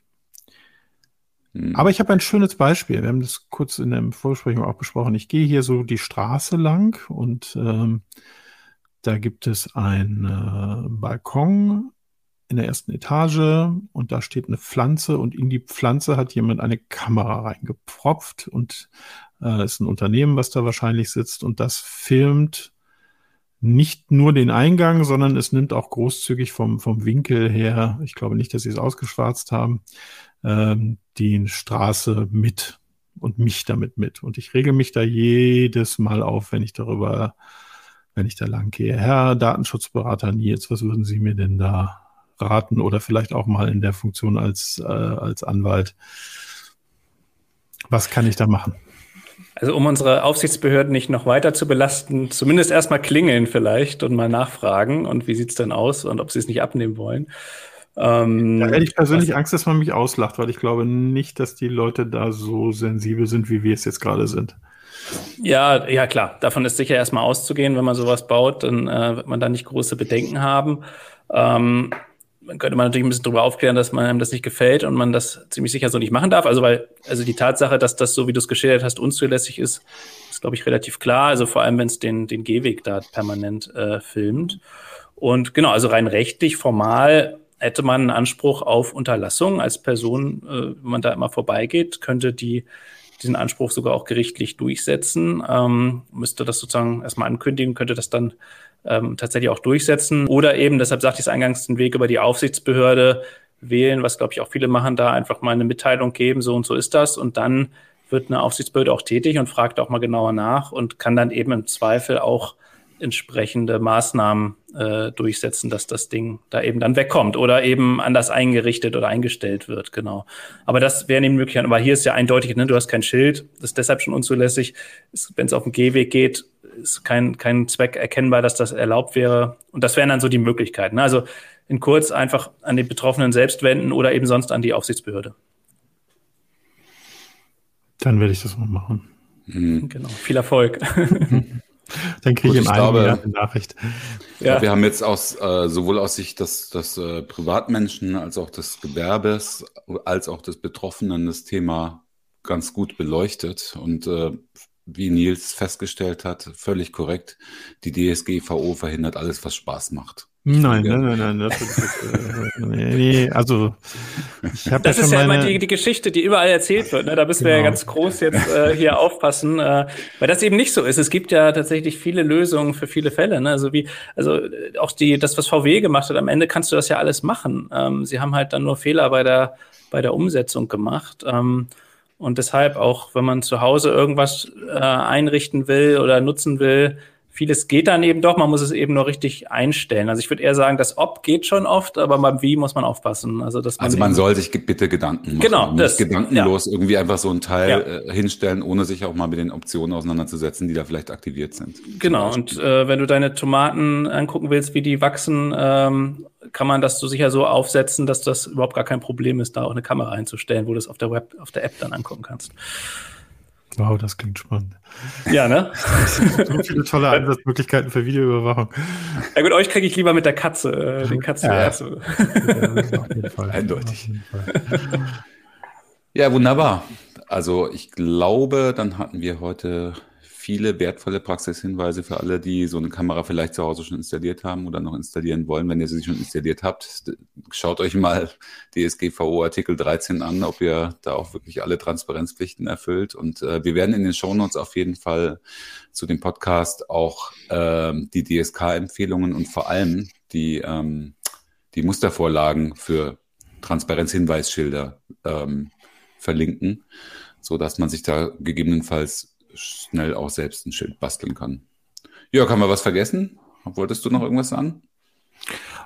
Hm. Aber ich habe ein schönes Beispiel. Wir haben das kurz in der Vorbesprechung auch besprochen. Ich gehe hier so die Straße lang und ähm, da gibt es einen äh, Balkon in der ersten Etage und da steht eine Pflanze und in die Pflanze hat jemand eine Kamera reingepfropft und äh, ist ein Unternehmen, was da wahrscheinlich sitzt und das filmt nicht nur den Eingang, sondern es nimmt auch großzügig vom vom Winkel her, ich glaube nicht, dass sie es ausgeschwarzt haben, ähm, die Straße mit und mich damit mit und ich regel mich da jedes Mal auf, wenn ich darüber, wenn ich da lang gehe. Herr Datenschutzberater Nils, was würden Sie mir denn da raten oder vielleicht auch mal in der Funktion als, äh, als Anwalt. Was kann ich da machen? Also um unsere Aufsichtsbehörden nicht noch weiter zu belasten, zumindest erstmal klingeln vielleicht und mal nachfragen und wie sieht es denn aus und ob sie es nicht abnehmen wollen. Ähm, da hätte ich persönlich was, Angst, dass man mich auslacht, weil ich glaube nicht, dass die Leute da so sensibel sind, wie wir es jetzt gerade sind. Ja, ja klar. Davon ist sicher erstmal auszugehen, wenn man sowas baut, dann äh, wird man da nicht große Bedenken haben. Ähm, Dann könnte man natürlich ein bisschen darüber aufklären, dass man einem das nicht gefällt und man das ziemlich sicher so nicht machen darf. Also weil also die Tatsache, dass das, so wie du es geschildert hast, unzulässig ist, ist, glaube ich, relativ klar. Also vor allem, wenn es den, den Gehweg da permanent äh, filmt. Und genau, also rein rechtlich, formal hätte man einen Anspruch auf Unterlassung als Person, äh, wenn man da immer vorbeigeht, könnte die diesen Anspruch sogar auch gerichtlich durchsetzen, ähm, müsste das sozusagen erstmal ankündigen, könnte das dann ähm, tatsächlich auch durchsetzen. Oder eben, deshalb sagte ich es eingangs, den Weg über die Aufsichtsbehörde wählen, was, glaube ich, auch viele machen, da einfach mal eine Mitteilung geben, so und so ist das. Und dann wird eine Aufsichtsbehörde auch tätig und fragt auch mal genauer nach und kann dann eben im Zweifel auch entsprechende Maßnahmen äh, durchsetzen, dass das Ding da eben dann wegkommt oder eben anders eingerichtet oder eingestellt wird, genau. Aber das wären eben Möglichkeiten. Aber hier ist ja eindeutig, ne, du hast kein Schild, das ist deshalb schon unzulässig. Wenn es auf den Gehweg geht, ist kein, kein Zweck erkennbar, dass das erlaubt wäre. Und das wären dann so die Möglichkeiten. Ne? Also in kurz einfach an den Betroffenen selbst wenden oder eben sonst an die Aufsichtsbehörde. Dann werde ich das mal machen. Mhm. Genau, viel Erfolg. Dann kriege ich in einem Jahr eine Nachricht. Ja. Wir haben jetzt aus, äh, sowohl aus Sicht des, des äh, Privatmenschen als auch des Gewerbes, als auch des Betroffenen das Thema ganz gut beleuchtet und äh, wie Nils festgestellt hat, völlig korrekt, die D S G V O verhindert alles, was Spaß macht. Nein, ja. nein, nein, nein. Das ist, äh, nee, nee, also ich habe das ja schon ist ja meine... immer die, die Geschichte, die überall erzählt wird. Ne? Da müssen genau. wir ja ganz groß jetzt äh, hier aufpassen, äh, weil das eben nicht so ist. Es gibt ja tatsächlich viele Lösungen für viele Fälle. Ne? Also wie, also auch die, das was V W gemacht hat. Am Ende kannst du das ja alles machen. Ähm, sie haben halt dann nur Fehler bei der bei der Umsetzung gemacht. Ähm, Und deshalb auch, wenn man zu Hause irgendwas äh, einrichten will oder nutzen will, vieles geht dann eben doch. Man muss es eben nur richtig einstellen. Also ich würde eher sagen, das Ob geht schon oft, aber beim Wie muss man aufpassen. Also, dass man, also man soll sich bitte Gedanken machen. Genau, man das, muss gedankenlos ja. irgendwie einfach so einen Teil ja. äh, hinstellen, ohne sich auch mal mit den Optionen auseinanderzusetzen, die da vielleicht aktiviert sind. Genau, und äh, wenn du deine Tomaten angucken willst, wie die wachsen, ähm, kann man das so sicher so aufsetzen, dass das überhaupt gar kein Problem ist, da auch eine Kamera einzustellen, wo du es auf der Web, auf der App dann angucken kannst. Wow, das klingt spannend. Ja, ne? So viele tolle Einsatzmöglichkeiten für Videoüberwachung. Ja gut, euch kriege ich lieber mit der Katze, äh, den Katzen. Ja, ja, auf jeden Fall. Eindeutig. Auf jeden Fall. Ja, wunderbar. Also ich glaube, dann hatten wir heute viele wertvolle Praxishinweise für alle, die so eine Kamera vielleicht zu Hause schon installiert haben oder noch installieren wollen. Wenn ihr sie schon installiert habt, schaut euch mal D S G V O Artikel dreizehn an, ob ihr da auch wirklich alle Transparenzpflichten erfüllt. Und äh, wir werden in den Shownotes auf jeden Fall zu dem Podcast auch äh, die D S K-Empfehlungen und vor allem die, ähm, die Mustervorlagen für Transparenzhinweisschilder ähm, verlinken, sodass man sich da gegebenenfalls schnell auch selbst ein Schild basteln kann. Jörg, haben wir was vergessen? Wolltest du noch irgendwas sagen?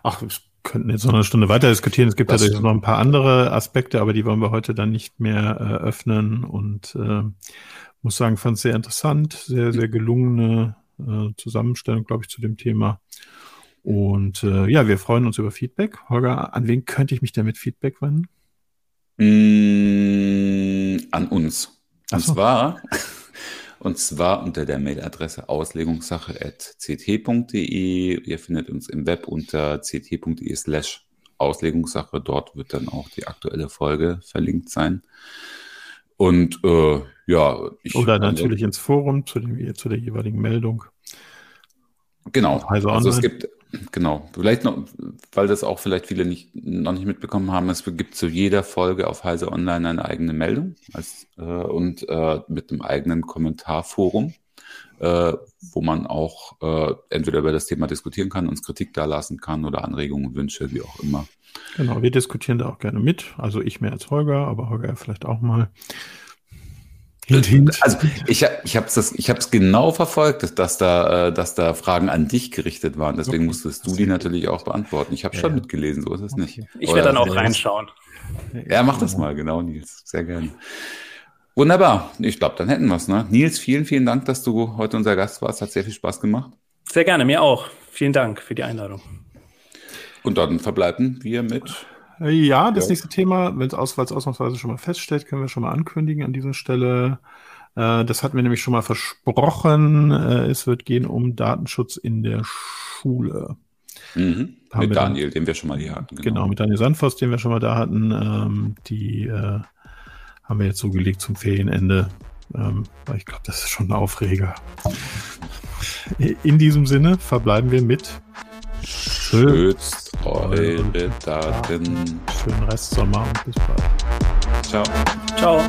Ach, wir könnten jetzt noch eine Stunde weiter diskutieren. Es gibt das natürlich stimmt. noch ein paar andere Aspekte, aber die wollen wir heute dann nicht mehr äh, öffnen. Und äh, muss sagen, fand es sehr interessant, sehr, sehr gelungene äh, Zusammenstellung, glaube ich, zu dem Thema. Und äh, ja, wir freuen uns über Feedback. Holger, an wen könnte ich mich denn mit Feedback wenden? Mm, an uns. Und so. zwar... Und zwar unter der Mailadresse auslegungssache at c t punkt d e. Ihr findet uns im Web unter c t punkt d e slash auslegungssache. Dort wird dann auch die aktuelle Folge verlinkt sein. Und äh, ja. Ich Oder natürlich ins Forum zu, dem, zu der jeweiligen Meldung. Genau. Also, also es gibt... Genau, vielleicht noch, weil das auch vielleicht viele nicht, noch nicht mitbekommen haben, es gibt zu jeder Folge auf Heise Online eine eigene Meldung als, äh, und äh, mit einem eigenen Kommentarforum, äh, wo man auch äh, entweder über das Thema diskutieren kann, uns Kritik dalassen kann oder Anregungen und Wünsche, wie auch immer. Genau, wir diskutieren da auch gerne mit, also ich mehr als Holger, aber Holger vielleicht auch mal. Hint, hint. Also ich habe ich das ich habe es genau verfolgt, dass, dass da dass da Fragen an dich gerichtet waren. Deswegen okay, musstest du die natürlich auch beantworten. Ich habe ja, schon ja. mitgelesen, so ist es okay. nicht. Ich werde dann auch reinschauen. Ja, mach das mal, genau, Nils. Sehr gerne. Wunderbar. Ich glaube, dann hätten wir es, ne? Nils, vielen, vielen Dank, dass du heute unser Gast warst. Hat sehr viel Spaß gemacht. Sehr gerne, mir auch. Vielen Dank für die Einladung. Und dann verbleiben wir mit... Ja, das ja. nächste Thema, wenn es aus, ausnahmsweise schon mal feststellt, können wir schon mal ankündigen an dieser Stelle. Äh, das hatten wir nämlich schon mal versprochen. Äh, es wird gehen um Datenschutz in der Schule. Mhm. Mit Daniel, dann, den wir schon mal hier hatten. Genau. genau, mit Daniel Sandfors, den wir schon mal da hatten. Ähm, die äh, haben wir jetzt so gelegt zum Ferienende. Ähm, ich glaube, das ist schon ein Aufreger. In diesem Sinne verbleiben wir mit Schützt eure Daten. Schönen Restsommer und bis bald. Ciao. Ciao.